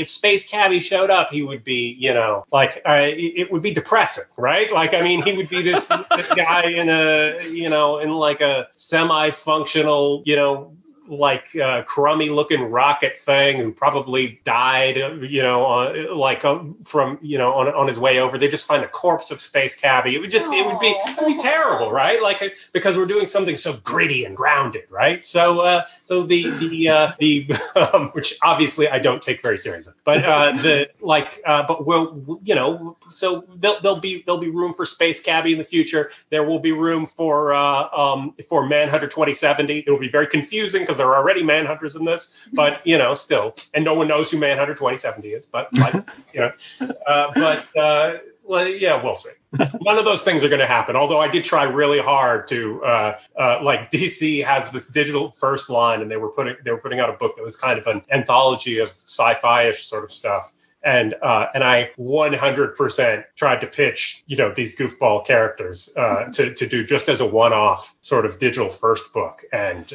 if Space Cabbie showed up, he would be, it would be depressing, right? He would be this guy in a semi-functional, like crummy looking rocket thing who probably died, on his way over. They just find the corpse of Space Cabbie. It would be terrible, right? Like, because we're doing something so gritty and grounded, right? So which obviously I don't take very seriously, but there'll be room for Space Cabbie in the future. There will be room for Manhunter 2070. It will be very confusing because there are already Manhunters in this, but still, and no one knows who Manhunter 2070 is. But we'll see. None of those things are going to happen. Although I did try really hard to DC has this digital first line, and they were putting out a book that was kind of an anthology of sci-fi-ish sort of stuff. And I 100% tried to pitch, these goofball characters to do just as a one-off sort of digital first book. And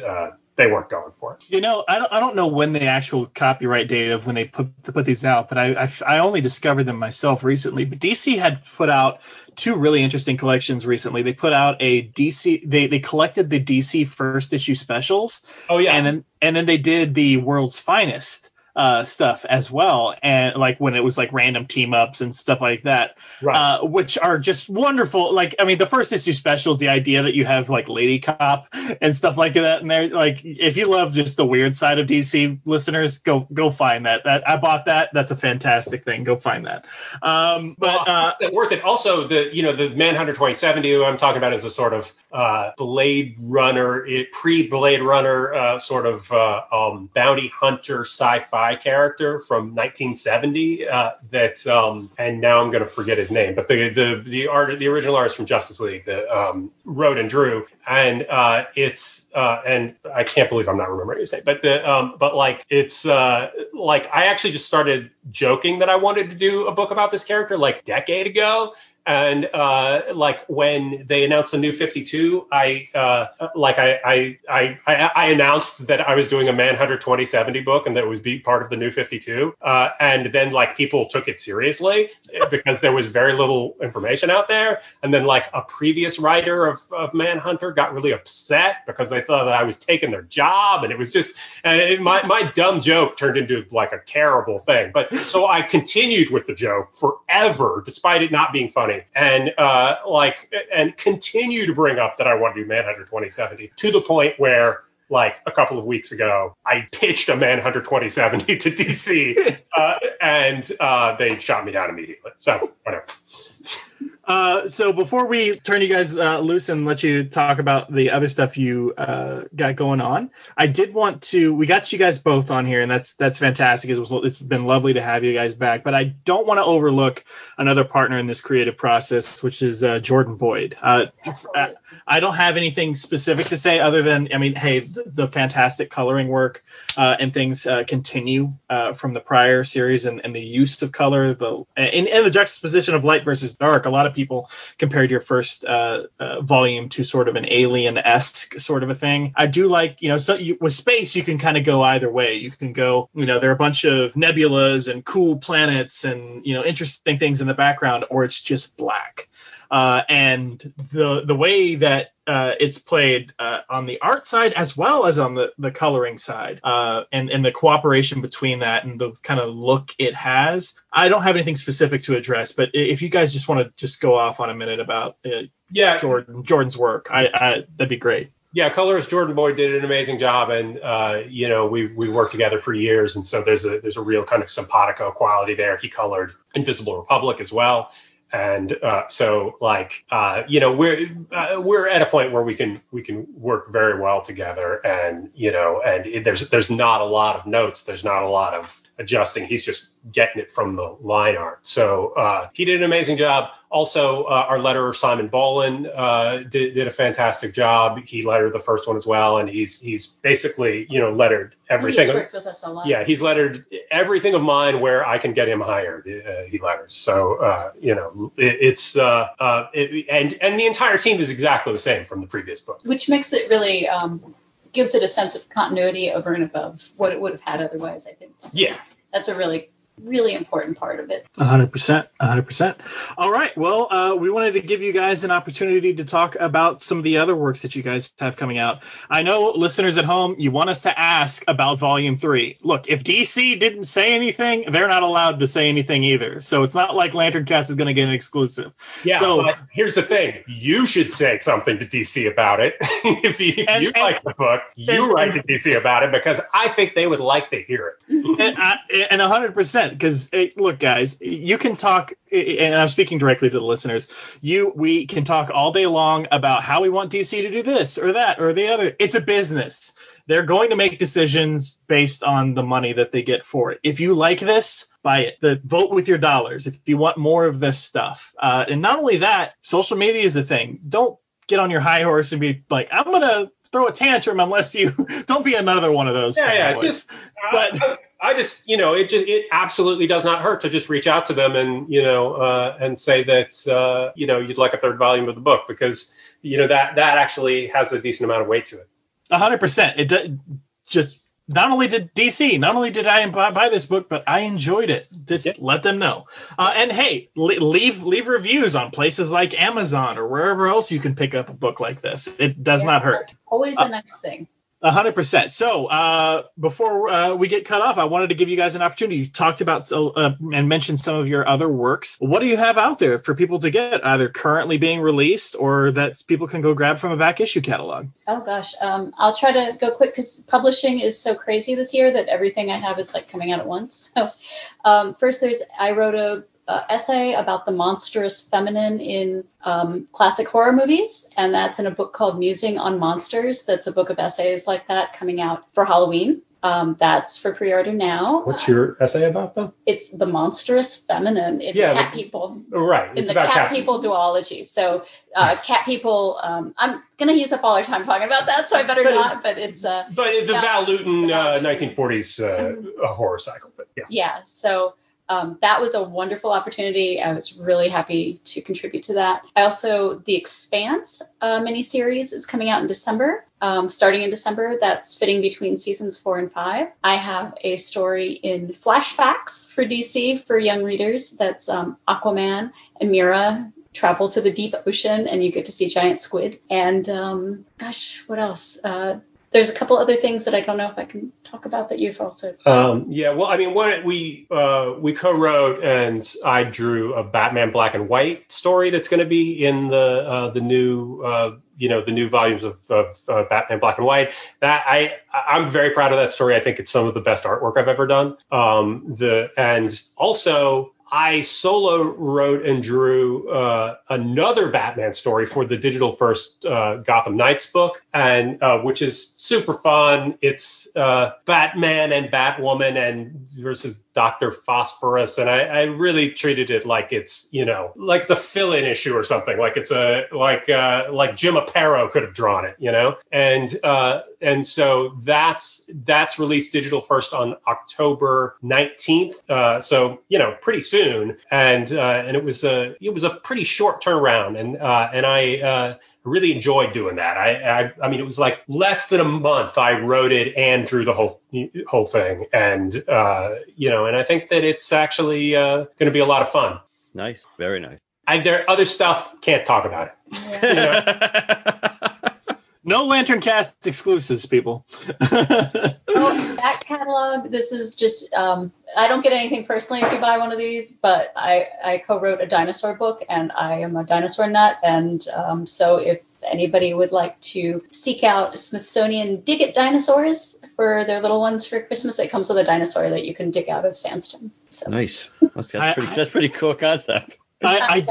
they weren't going for it. I don't know when the actual copyright date of when they put these out, but I only discovered them myself recently. But DC had put out two really interesting collections recently. They put out a DC. They collected the DC first issue specials. Oh yeah. And then they did the World's Finest stuff as well, and like when it was like random team ups and stuff like that, right. Which are just wonderful. Like, I mean, the first issue specials, the idea that you have like Lady Cop and stuff like that, and they're like, if you love just the weird side of DC, listeners, go find that. That I bought that. That's a fantastic thing. Go find that. But worth it. Also, the Manhunter 2070 who I'm talking about is a sort of Blade Runner, pre-Blade Runner sort of bounty hunter sci-fi character from 1970 and now I'm going to forget his name, but the original artist from Justice League that wrote and drew, and it's and I can't believe I'm not remembering his name, but I actually just started joking that I wanted to do a book about this character like a decade ago. And when they announced the New 52, I announced that I was doing a Manhunter 2070 book and that it would be part of the New 52. And then people took it seriously because there was very little information out there. And then a previous writer of Manhunter got really upset because they thought that I was taking their job, and it was just my dumb joke turned into a terrible thing. But so I continued with the joke forever, despite it not being funny. And continue to bring up that I want to do Manhunter 2070 to the point where a couple of weeks ago, I pitched a Manhunter 2070 to DC and they shot me down immediately. So whatever. So before we turn you guys loose and let you talk about the other stuff you got going on, I did want to. We got you guys both on here, and that's fantastic. It's been lovely to have you guys back. But I don't want to overlook another partner in this creative process, which is Jordan Boyd. I don't have anything specific to say other than, the fantastic coloring work and things continue from the prior series, and the use of color, and the juxtaposition of light versus dark. A lot of people compared your first volume to sort of an Alien-esque sort of a thing. I do like, with space, you can kind of go either way. You can go, there are a bunch of nebulas and cool planets and, interesting things in the background, or it's just black. And the way that it's played on the art side as well as on the coloring side and the cooperation between that and the kind of look it has. I don't have anything specific to address, but if you guys just want to just go off on a minute about Jordan's work, that'd be great. Yeah, colorist Jordan Boyd did an amazing job, and we worked together for years, and so there's a real kind of simpatico quality there. He colored Invisible Republic as well. And so we're at a point where we can work very well together, and there's not a lot of notes, there's not a lot of adjusting. He's just getting it from the line art. So he did an amazing job. Also, our letterer, Simon Bolin, did a fantastic job. He lettered the first one as well, and he's basically, lettered everything. He's worked with us a lot. Yeah, he's lettered everything of mine where I can get him hired. He letters. So the entire team is exactly the same from the previous book. Which makes it really... gives it a sense of continuity over and above what it would have had otherwise, I think. So yeah. That's a really really important part of it. 100%. All right. Well, we wanted to give you guys an opportunity to talk about some of the other works that you guys have coming out. I know, listeners at home, you want us to ask about Volume 3. Look, if DC didn't say anything, they're not allowed to say anything either. So it's not like LanternCast is going to get an exclusive. Yeah, so, but here's the thing. You should say something to DC about it. if you like the book, you write to DC about it, because I think they would like to hear it. And 100%. Because, look, guys, you can talk, and I'm speaking directly to the listeners, we can talk all day long about how we want DC to do this or that or the other. It's a business. They're going to make decisions based on the money that they get for it. If you like this, buy it. Vote with your dollars if you want more of this stuff. And not only that, social media is a thing. Don't get on your high horse and be like, I'm going to throw a tantrum unless you don't be another one of those. Yeah. It absolutely does not hurt to just reach out to them and, and say that, you'd like a third volume of the book, because, that actually has a decent amount of weight to it. 100%. Not only did I buy this book, but I enjoyed it. Just let them know. And hey, leave reviews on places like Amazon or wherever else you can pick up a book like this. It does not hurt. Always a nice thing. 100%. So before we get cut off, I wanted to give you guys an opportunity. You talked about and mentioned some of your other works. What do you have out there for people to get, either currently being released or that people can go grab from a back issue catalog? Oh, gosh. I'll try to go quick because publishing is so crazy this year that everything I have is like coming out at once. So first, I wrote a essay about the monstrous feminine in classic horror movies, and that's in a book called Musing on Monsters. That's a book of essays like that coming out for Halloween. That's for pre-order now. What's your essay about, though? It's the monstrous feminine in cat people. Right. It's in the about cat people duology. So cat people, I'm going to use up all our time talking about that, so I better not. But it's... Val Lewton 1940s horror cycle. But yeah, so... that was a wonderful opportunity. I was really happy to contribute to that. I also, The Expanse miniseries is coming out in December. Starting in December, that's fitting between seasons 4 and 5. I have a story in Flashbacks for DC for young readers. That's Aquaman and Mira travel to the deep ocean, and you get to see giant squid. And what else? There's a couple other things that I don't know if I can talk about that you've also. We co-wrote and I drew a Batman Black and White story that's going to be in the new volumes of Batman Black and White. That I'm very proud of that story. I think it's some of the best artwork I've ever done. I solo wrote and drew another Batman story for the digital first Gotham Knights book, and which is super fun. It's Batman and Batwoman and versus Dr. Phosphorus, and I really treated it like it's like it's a fill-in issue or something. Like it's like Jim Aparo could have drawn it, And so that's released digital first on October 19th. So pretty soon. And it was a pretty short turnaround, and I really enjoyed doing that. I mean, it was like less than a month. I wrote it and drew the whole thing, and and I think that it's actually going to be a lot of fun. Nice, very nice. And there other stuff, can't talk about it. No LanternCast exclusives, people. That catalog, this is just, I don't get anything personally if you buy one of these, but I co-wrote a dinosaur book, and I am a dinosaur nut. And so if anybody would like to seek out Smithsonian Dig-It dinosaurs for their little ones for Christmas, it comes with a dinosaur that you can dig out of sandstone. So. Nice. That's pretty cool concept. I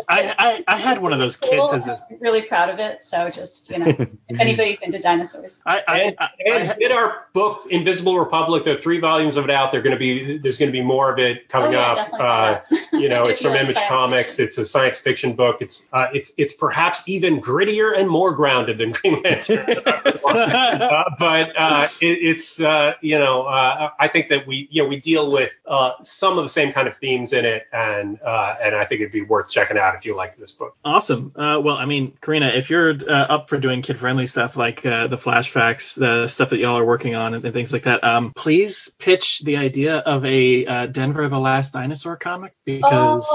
had one of those kids. I'm really proud of it. So just, if anybody's into dinosaurs. In our book, Invisible Republic, there are 3 volumes of it out. There's going to be more of it coming up. It's from Image Comics. It's a science fiction book. It's perhaps even grittier and more grounded than Green Lantern. But I think that we deal with some of the same kind of themes in it. And I think it'd be worth worth checking out if you like this book. Awesome. Well, I mean, Corinna, if you're up for doing kid-friendly stuff like the flashbacks, the stuff that y'all are working on and things like that, please pitch the idea of a Denver the Last Dinosaur comic, because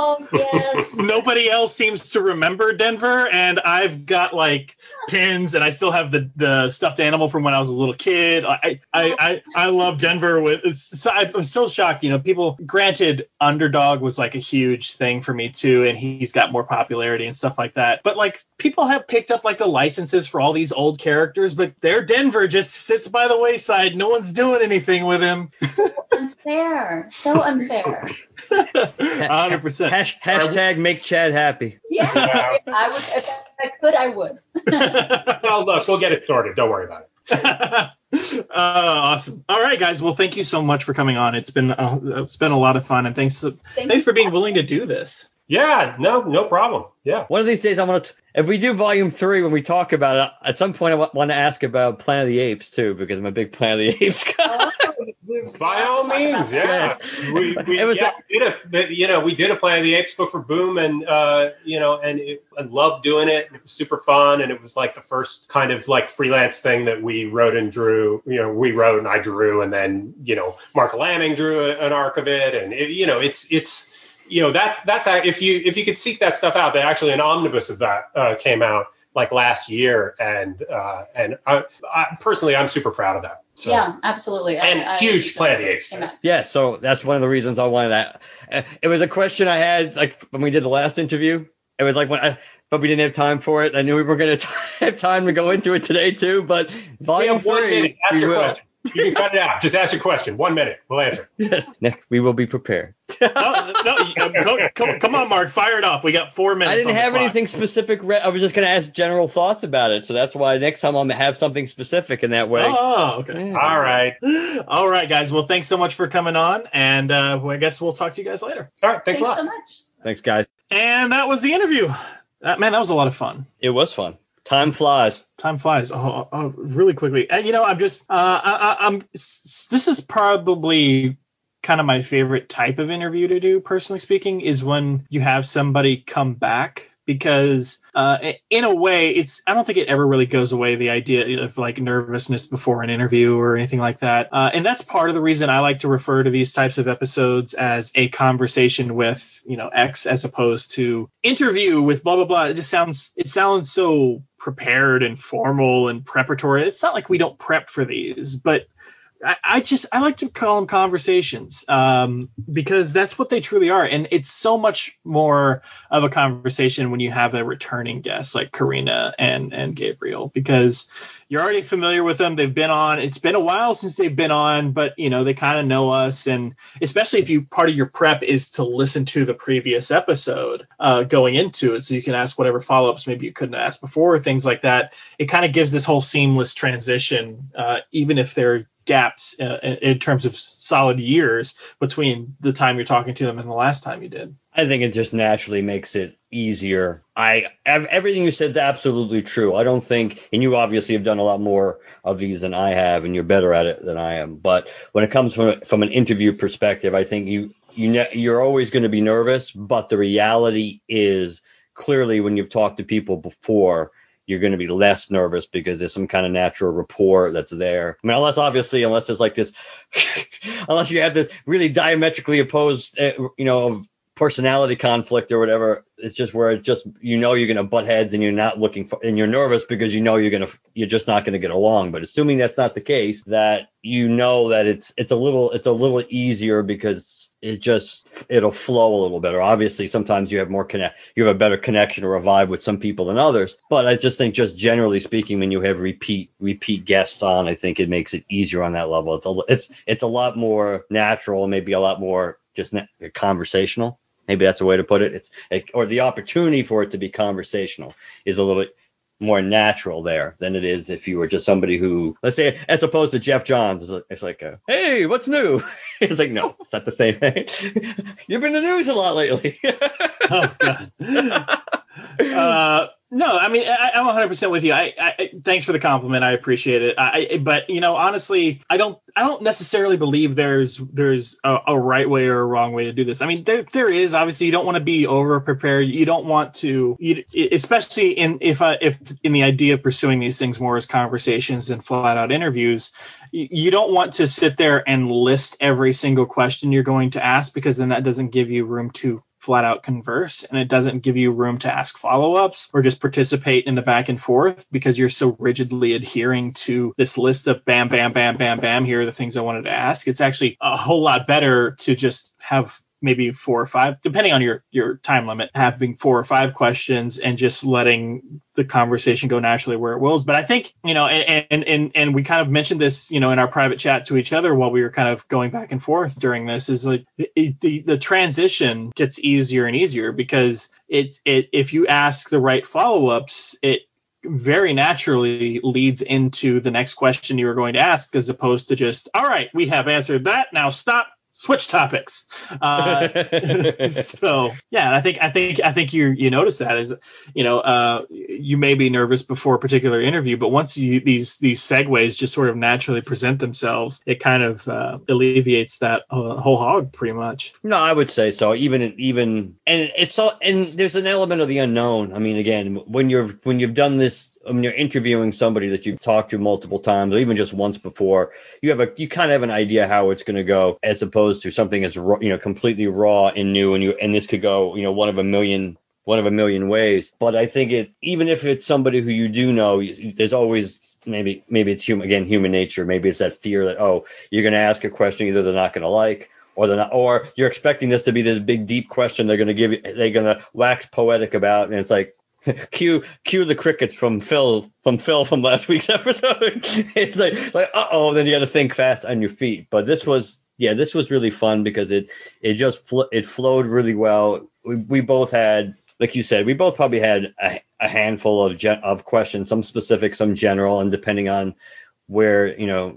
nobody else seems to remember Denver, and I've got like pins, and I still have the stuffed animal from when I was a little kid. I love Denver. I'm so shocked, you know, people, granted, Underdog was like a huge thing for me too, and he's got more popularity and stuff like that, but like people have picked up like the licenses for all these old characters, but their Denver just sits by the wayside. No one's doing anything with him. Unfair. So unfair. 100%. Hashtag make Chad happy. Yeah. Wow. I would, if I could, I would. Well, look, we'll get it sorted. Don't worry about it. Awesome. All right, guys. Well, thank you so much for coming on. It's been a lot of fun, and thanks for being willing to do this. Yeah, no problem. Yeah. One of these days, I want to, if we do volume 3, when we talk about it, at some point, I want to ask about Planet of the Apes too, because I'm a big Planet of the Apes guy. By all means, yeah. Yes. We did a Planet of the Apes book for Boom, and and loved doing it. And it was super fun, and it was like the first kind of like freelance thing that we wrote and drew. You know, we wrote and I drew, and then Mark Lanning drew an arc of it, and it's. You know, that's if you could seek that stuff out, that actually an omnibus of that came out like last year, and I personally, I'm super proud of that. So. Yeah, absolutely. And huge Planet of the Apes. Yeah, so that's one of the reasons I wanted that. It was a question I had like when we did the last interview. It was like but we didn't have time for it. I knew we were going to have time to go into it today too. But volume 3, that's your question. You can cut it out. Just ask your question. 1 minute. We'll answer. Yes. We will be prepared. Come on, Mark. Fire it off. We got 4 minutes. I didn't have anything specific. I was just going to ask general thoughts about it. So that's why next time I'm going to have something specific in that way. Oh, okay. Yeah, All right, guys. Well, thanks so much for coming on. And I guess we'll talk to you guys later. All right. Thanks a lot. Thanks so much. Thanks, guys. And that was the interview. Man, that was a lot of fun. It was fun. Time flies. Oh, really quickly. And, I'm just, this is probably kind of my favorite type of interview to do, personally speaking, is when you have somebody come back, because in a way, I don't think it ever really goes away, the idea of like nervousness before an interview or anything like that. And that's part of the reason I like to refer to these types of episodes as a conversation with, X, as opposed to interview with blah, blah, blah. It just sounds so prepared and formal and preparatory. It's not like we don't prep for these, but I like to call them conversations, because that's what they truly are. And it's so much more of a conversation when you have a returning guest like Corinna and Gabriel, because you're already familiar with them. They've been on, it's been a while since they've been on, but they kind of know us. And especially if part of your prep is to listen to the previous episode going into it, so you can ask whatever follow-ups maybe you couldn't ask before, things like that. It kind of gives this whole seamless transition, even if they're gaps in terms of solid years between the time you're talking to them and the last time you did. I think it just naturally makes it easier. Everything you said is absolutely true. I don't think, and you obviously have done a lot more of these than I have, and you're better at it than I am. But when it comes from an interview perspective, I think you're always going to be nervous. But the reality is, clearly, when you've talked to people before, you're going to be less nervous because there's some kind of natural rapport that's there. I mean, unless there's like this, unless you have this really diametrically opposed, personality conflict or whatever. It's just where you're going to butt heads, and you're not looking for, and you're nervous because you're just not going to get along. But assuming that's not the case, that that it's a little easier, because it'll flow a little better. Obviously, sometimes you have you have a better connection or a vibe with some people than others. But I just think, just generally speaking, when you have repeat guests on, I think it makes it easier on that level. It's a lot more natural, maybe a lot more just conversational. Maybe that's a way to put it. Or the opportunity for it to be conversational is a little bit more natural there than it is if you were just somebody who, let's say, as opposed to Jeff Johns, it's like, hey, what's new? It's like, no, it's not the same thing. You've been in the news a lot lately. Oh, God. No, I mean, I'm 100% with you. Thanks for the compliment. I appreciate it. But, you know, honestly, I don't necessarily believe there's a right way or a wrong way to do this. I mean, there is. Obviously, you don't want to be over prepared. You don't want to, especially if in the idea of pursuing these things more as conversations than flat out interviews, you don't want to sit there and list every single question you're going to ask, because then that doesn't give you room to flat out converse, and it doesn't give you room to ask follow-ups or just participate in the back and forth, because you're so rigidly adhering to this list of bam, bam, bam, bam, bam, here are the things I wanted to ask. It's actually a whole lot better to just have maybe 4 or 5, depending on your time limit, having 4 or 5 questions and just letting the conversation go naturally where it wills. But I think, you know, and we kind of mentioned this, you know, in our private chat to each other while we were kind of going back and forth during this, is like the transition gets easier and easier, because if you ask the right follow-ups, it very naturally leads into the next question you were going to ask, as opposed to just, all right, we have answered that, now stop, switch topics. So yeah, I think you notice that, is, you know, you may be nervous before a particular interview, but once these segues just sort of naturally present themselves, it kind of alleviates that whole hog pretty much. No, I would say so. Even and it's all, and there's an element of the unknown. I mean, again, when you've done this, when you're interviewing somebody that you've talked to multiple times, or even just once before, you kind of have an idea how it's going to go, as opposed to something that's completely raw and new, and this could go, you know, one of a million ways. But I think even if it's somebody who you do know, there's always maybe it's human nature. Maybe it's that fear that, oh, you're going to ask a question either they're not going to like, or you're expecting this to be this big deep question they're going to give you, they're going to wax poetic about, and it's like. Cue the crickets from Phil from last week's episode. It's like uh-oh, then you got to think fast on your feet. But this was really fun, because it flowed really well. We both had, like you said, we both probably had a handful of questions, some specific, some general, and depending on where, you know,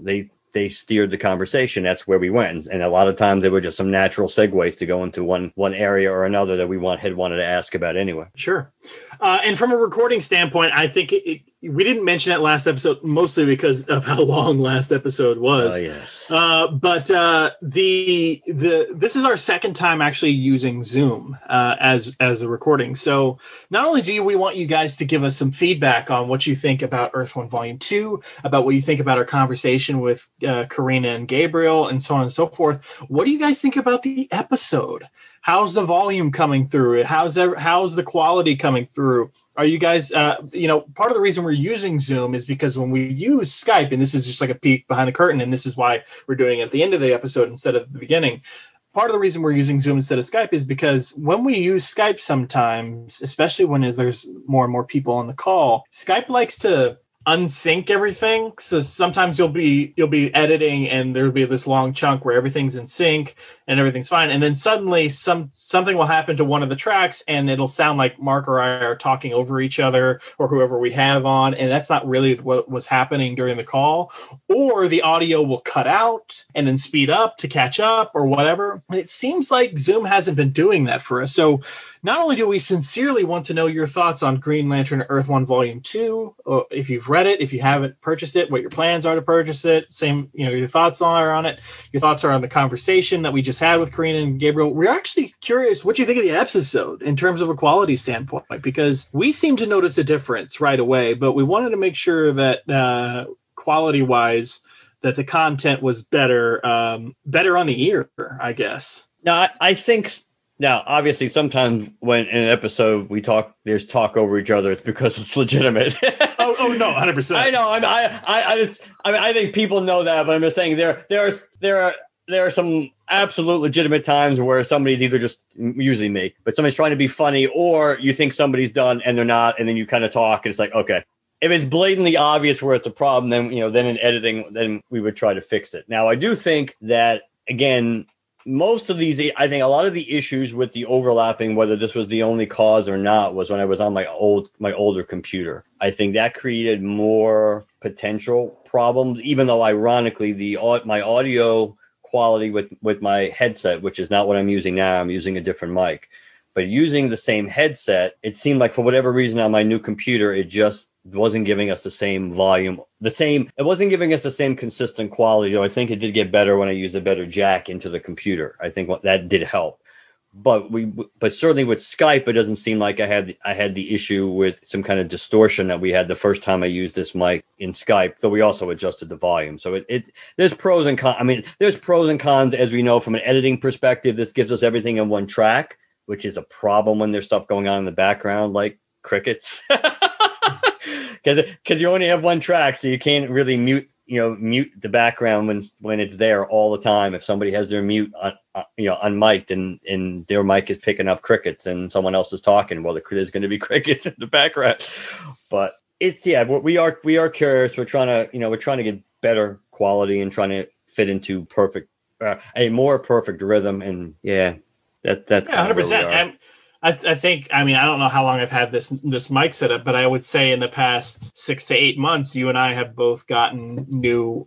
they steered the conversation, that's where we went. And a lot of times they were just some natural segues to go into one area or another that we had wanted to ask about anyway. Sure. And from a recording standpoint, I think we didn't mention it last episode, mostly because of how long last episode was. Oh, yes. But this is our second time actually using Zoom as a recording. So not only do we want you guys to give us some feedback on what you think about Earth One Volume 2, about what you think about our conversation with Corinna and Gabriel, and so on and so forth. What do you guys think about the episode? How's the volume coming through? How's the quality coming through? Are you guys, part of the reason we're using Zoom is because when we use Skype, and this is just like a peek behind the curtain, and this is why we're doing it at the end of the episode instead of the beginning. Part of the reason we're using Zoom instead of Skype is because when we use Skype sometimes, especially when there's more and more people on the call, Skype likes to unsync everything. So sometimes you'll be editing and there'll be this long chunk where everything's in sync and everything's fine, and then suddenly something will happen to one of the tracks and it'll sound like Mark or I are talking over each other or whoever we have on, and that's not really what was happening during the call. Or the audio will cut out and then speed up to catch up or whatever. It seems like Zoom hasn't been doing that for us. So not only do we sincerely want to know your thoughts on Green Lantern Earth One Volume 2, if you've read it, if you haven't purchased it, what your plans are to purchase it, same, you know, your thoughts are on it, your thoughts are on the conversation that we just had with Corinna and Gabriel. We're actually curious what you think of the episode in terms of a quality standpoint, because we seem to notice a difference right away, but we wanted to make sure that quality-wise, that the content was better on the ear, I guess. No, I think... Now, obviously, sometimes when in an episode we talk, there's talk over each other, it's because it's legitimate. oh no, 100%. I know. I think people know that, but I'm just saying there are some absolute legitimate times where somebody's either just, usually me, but somebody's trying to be funny, or you think somebody's done and they're not, and then you kind of talk, and it's like, okay. If it's blatantly obvious where it's a problem, then then in editing, then we would try to fix it. Now, I do think that, again, most of these, I think a lot of the issues with the overlapping, whether this was the only cause or not, was when I was on my older computer. I think that created more potential problems, even though ironically my audio quality with my headset, which is not what I'm using now, I'm using a different mic, But using the same headset, it seemed like for whatever reason on my new computer, it just wasn't giving us the same volume, the same. It wasn't giving us the same consistent quality. Though I think it did get better when I used a better jack into the computer. I think that did help. But certainly with Skype, it doesn't seem like I had the issue with some kind of distortion that we had the first time I used this mic in Skype. Though we also adjusted the volume. So there's pros and cons. I mean, there's pros and cons, as we know from an editing perspective. This gives us everything in one track, which is a problem when there's stuff going on in the background, like crickets, because you only have one track, so you can't really mute the background when it's there all the time. If somebody has their mute unmiked and their mic is picking up crickets and someone else is talking, well, there's going to be crickets in the background. But it's we are curious. We're trying to get better quality and trying to fit into a more perfect rhythm, and yeah. That's 100%. I think, I mean, I don't know how long I've had this mic set up, but I would say in the past 6 to 8 months, you and I have both gotten new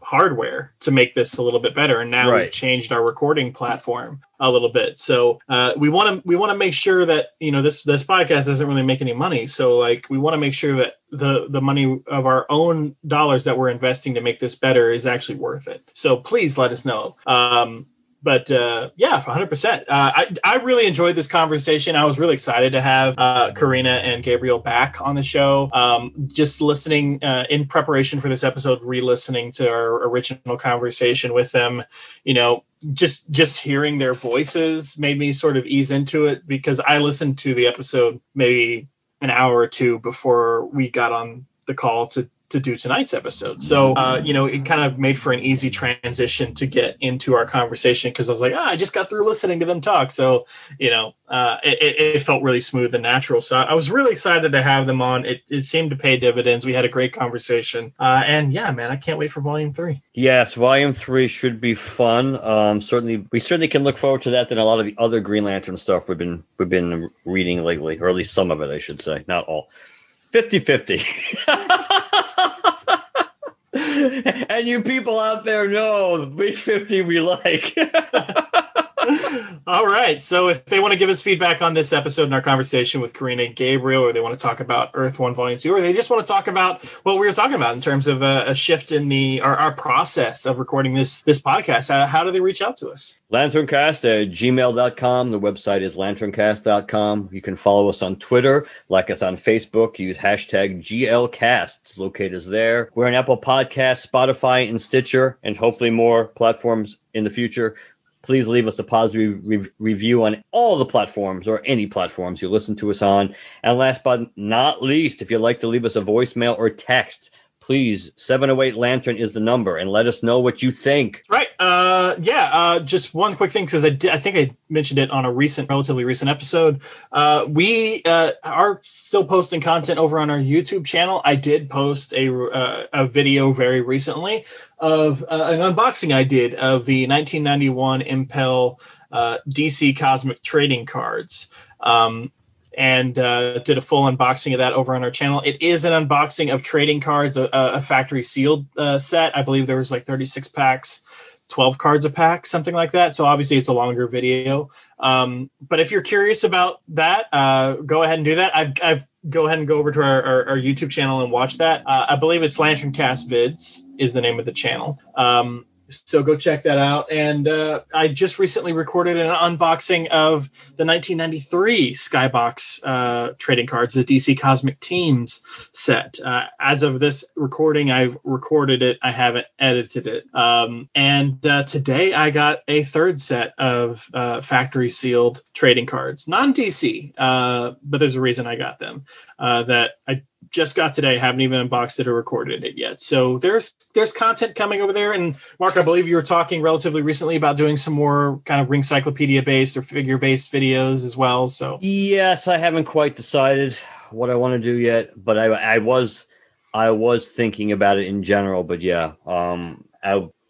hardware to make this a little bit better. And now We've changed our recording platform a little bit. So we want to make sure that, this podcast doesn't really make any money. So like, we want to make sure that the money of our own dollars that we're investing to make this better is actually worth it. So please let us know. But yeah, 100%. I really enjoyed this conversation. I was really excited to have Corinna and Gabriel back on the show. Just listening in preparation for this episode, re-listening to our original conversation with them, just hearing their voices made me sort of ease into it, because I listened to the episode maybe an hour or two before we got on the call to do tonight's episode. So, it kind of made for an easy transition to get into our conversation, because I was like, I just got through listening to them talk. So, it felt really smooth and natural. So I was really excited to have them on. It seemed to pay dividends. We had a great conversation. And yeah, man, I can't wait for Volume 3. Yes, Volume 3 should be fun. We certainly can look forward to that than a lot of the other Green Lantern stuff we've been reading lately, or at least some of it, I should say. Not all. 50-50. And you people out there know which 50 we like. All right. So if they want to give us feedback on this episode and our conversation with Corinna and Gabriel, or they want to talk about Earth 1 Volume 2, or they just want to talk about what we were talking about in terms of a shift in our process of recording this podcast, how do they reach out to us? LanternCast@gmail.com. The website is LanternCast.com. You can follow us on Twitter, like us on Facebook, use hashtag GLCast. It's located us there. We're on Apple Podcasts, Spotify, and Stitcher, and hopefully more platforms in the future. Please leave us a positive review on all the platforms, or any platforms you listen to us on. And last but not least, if you'd like to leave us a voicemail or text, please, 708-LANTERN is the number, and let us know what you think. Right. Just one quick thing, because I think I mentioned it on a relatively recent episode. We are still posting content over on our YouTube channel. I did post a video very recently of an unboxing I did of the 1991 Impel DC Cosmic Trading Cards. And did a full unboxing of that over on our channel. It is an unboxing of trading cards, a factory sealed set. I believe there was like 36 packs, 12 cards a pack, something like that. So obviously it's a longer video. But if you're curious about that, go ahead and do that. I've go ahead and go over to our YouTube channel and watch that. I believe it's LanternCast Vids is the name of the channel. So go check that out. And I just recently recorded an unboxing of the 1993 Skybox trading cards, the DC Cosmic Teams set. As of this recording, I've recorded it. I haven't edited it. And today I got a third set of factory sealed trading cards, non-DC, but there's a reason I got them that I just got today. I haven't even unboxed it or recorded it yet. So there's content coming over there. And Mark, I believe you were talking relatively recently about doing some more kind of Ringcyclopedia based or figure based videos as well. So yes, I haven't quite decided what I want to do yet, but I was thinking about it in general. But yeah,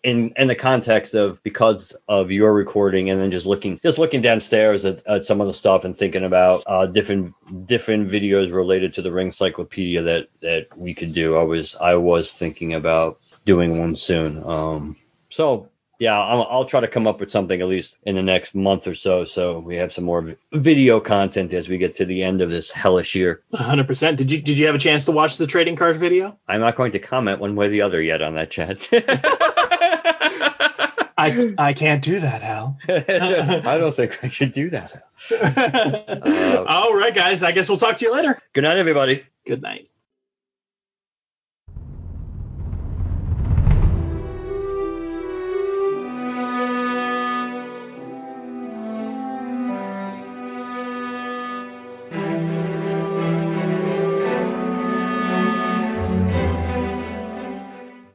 in the context of, because of your recording, and then just looking downstairs at some of the stuff and thinking about different videos related to the Ringcyclopedia that we could do. I was thinking about doing one soon. So yeah, I'll try to come up with something at least in the next month or so, so we have some more video content as we get to the end of this hellish year. 100%. Did you have a chance to watch the trading card video? I'm not going to comment one way or the other yet on that, Chad. I can't do that, Hal. I don't think I should do that, Hal. All right, guys. I guess we'll talk to you later. Good night, everybody. Good night.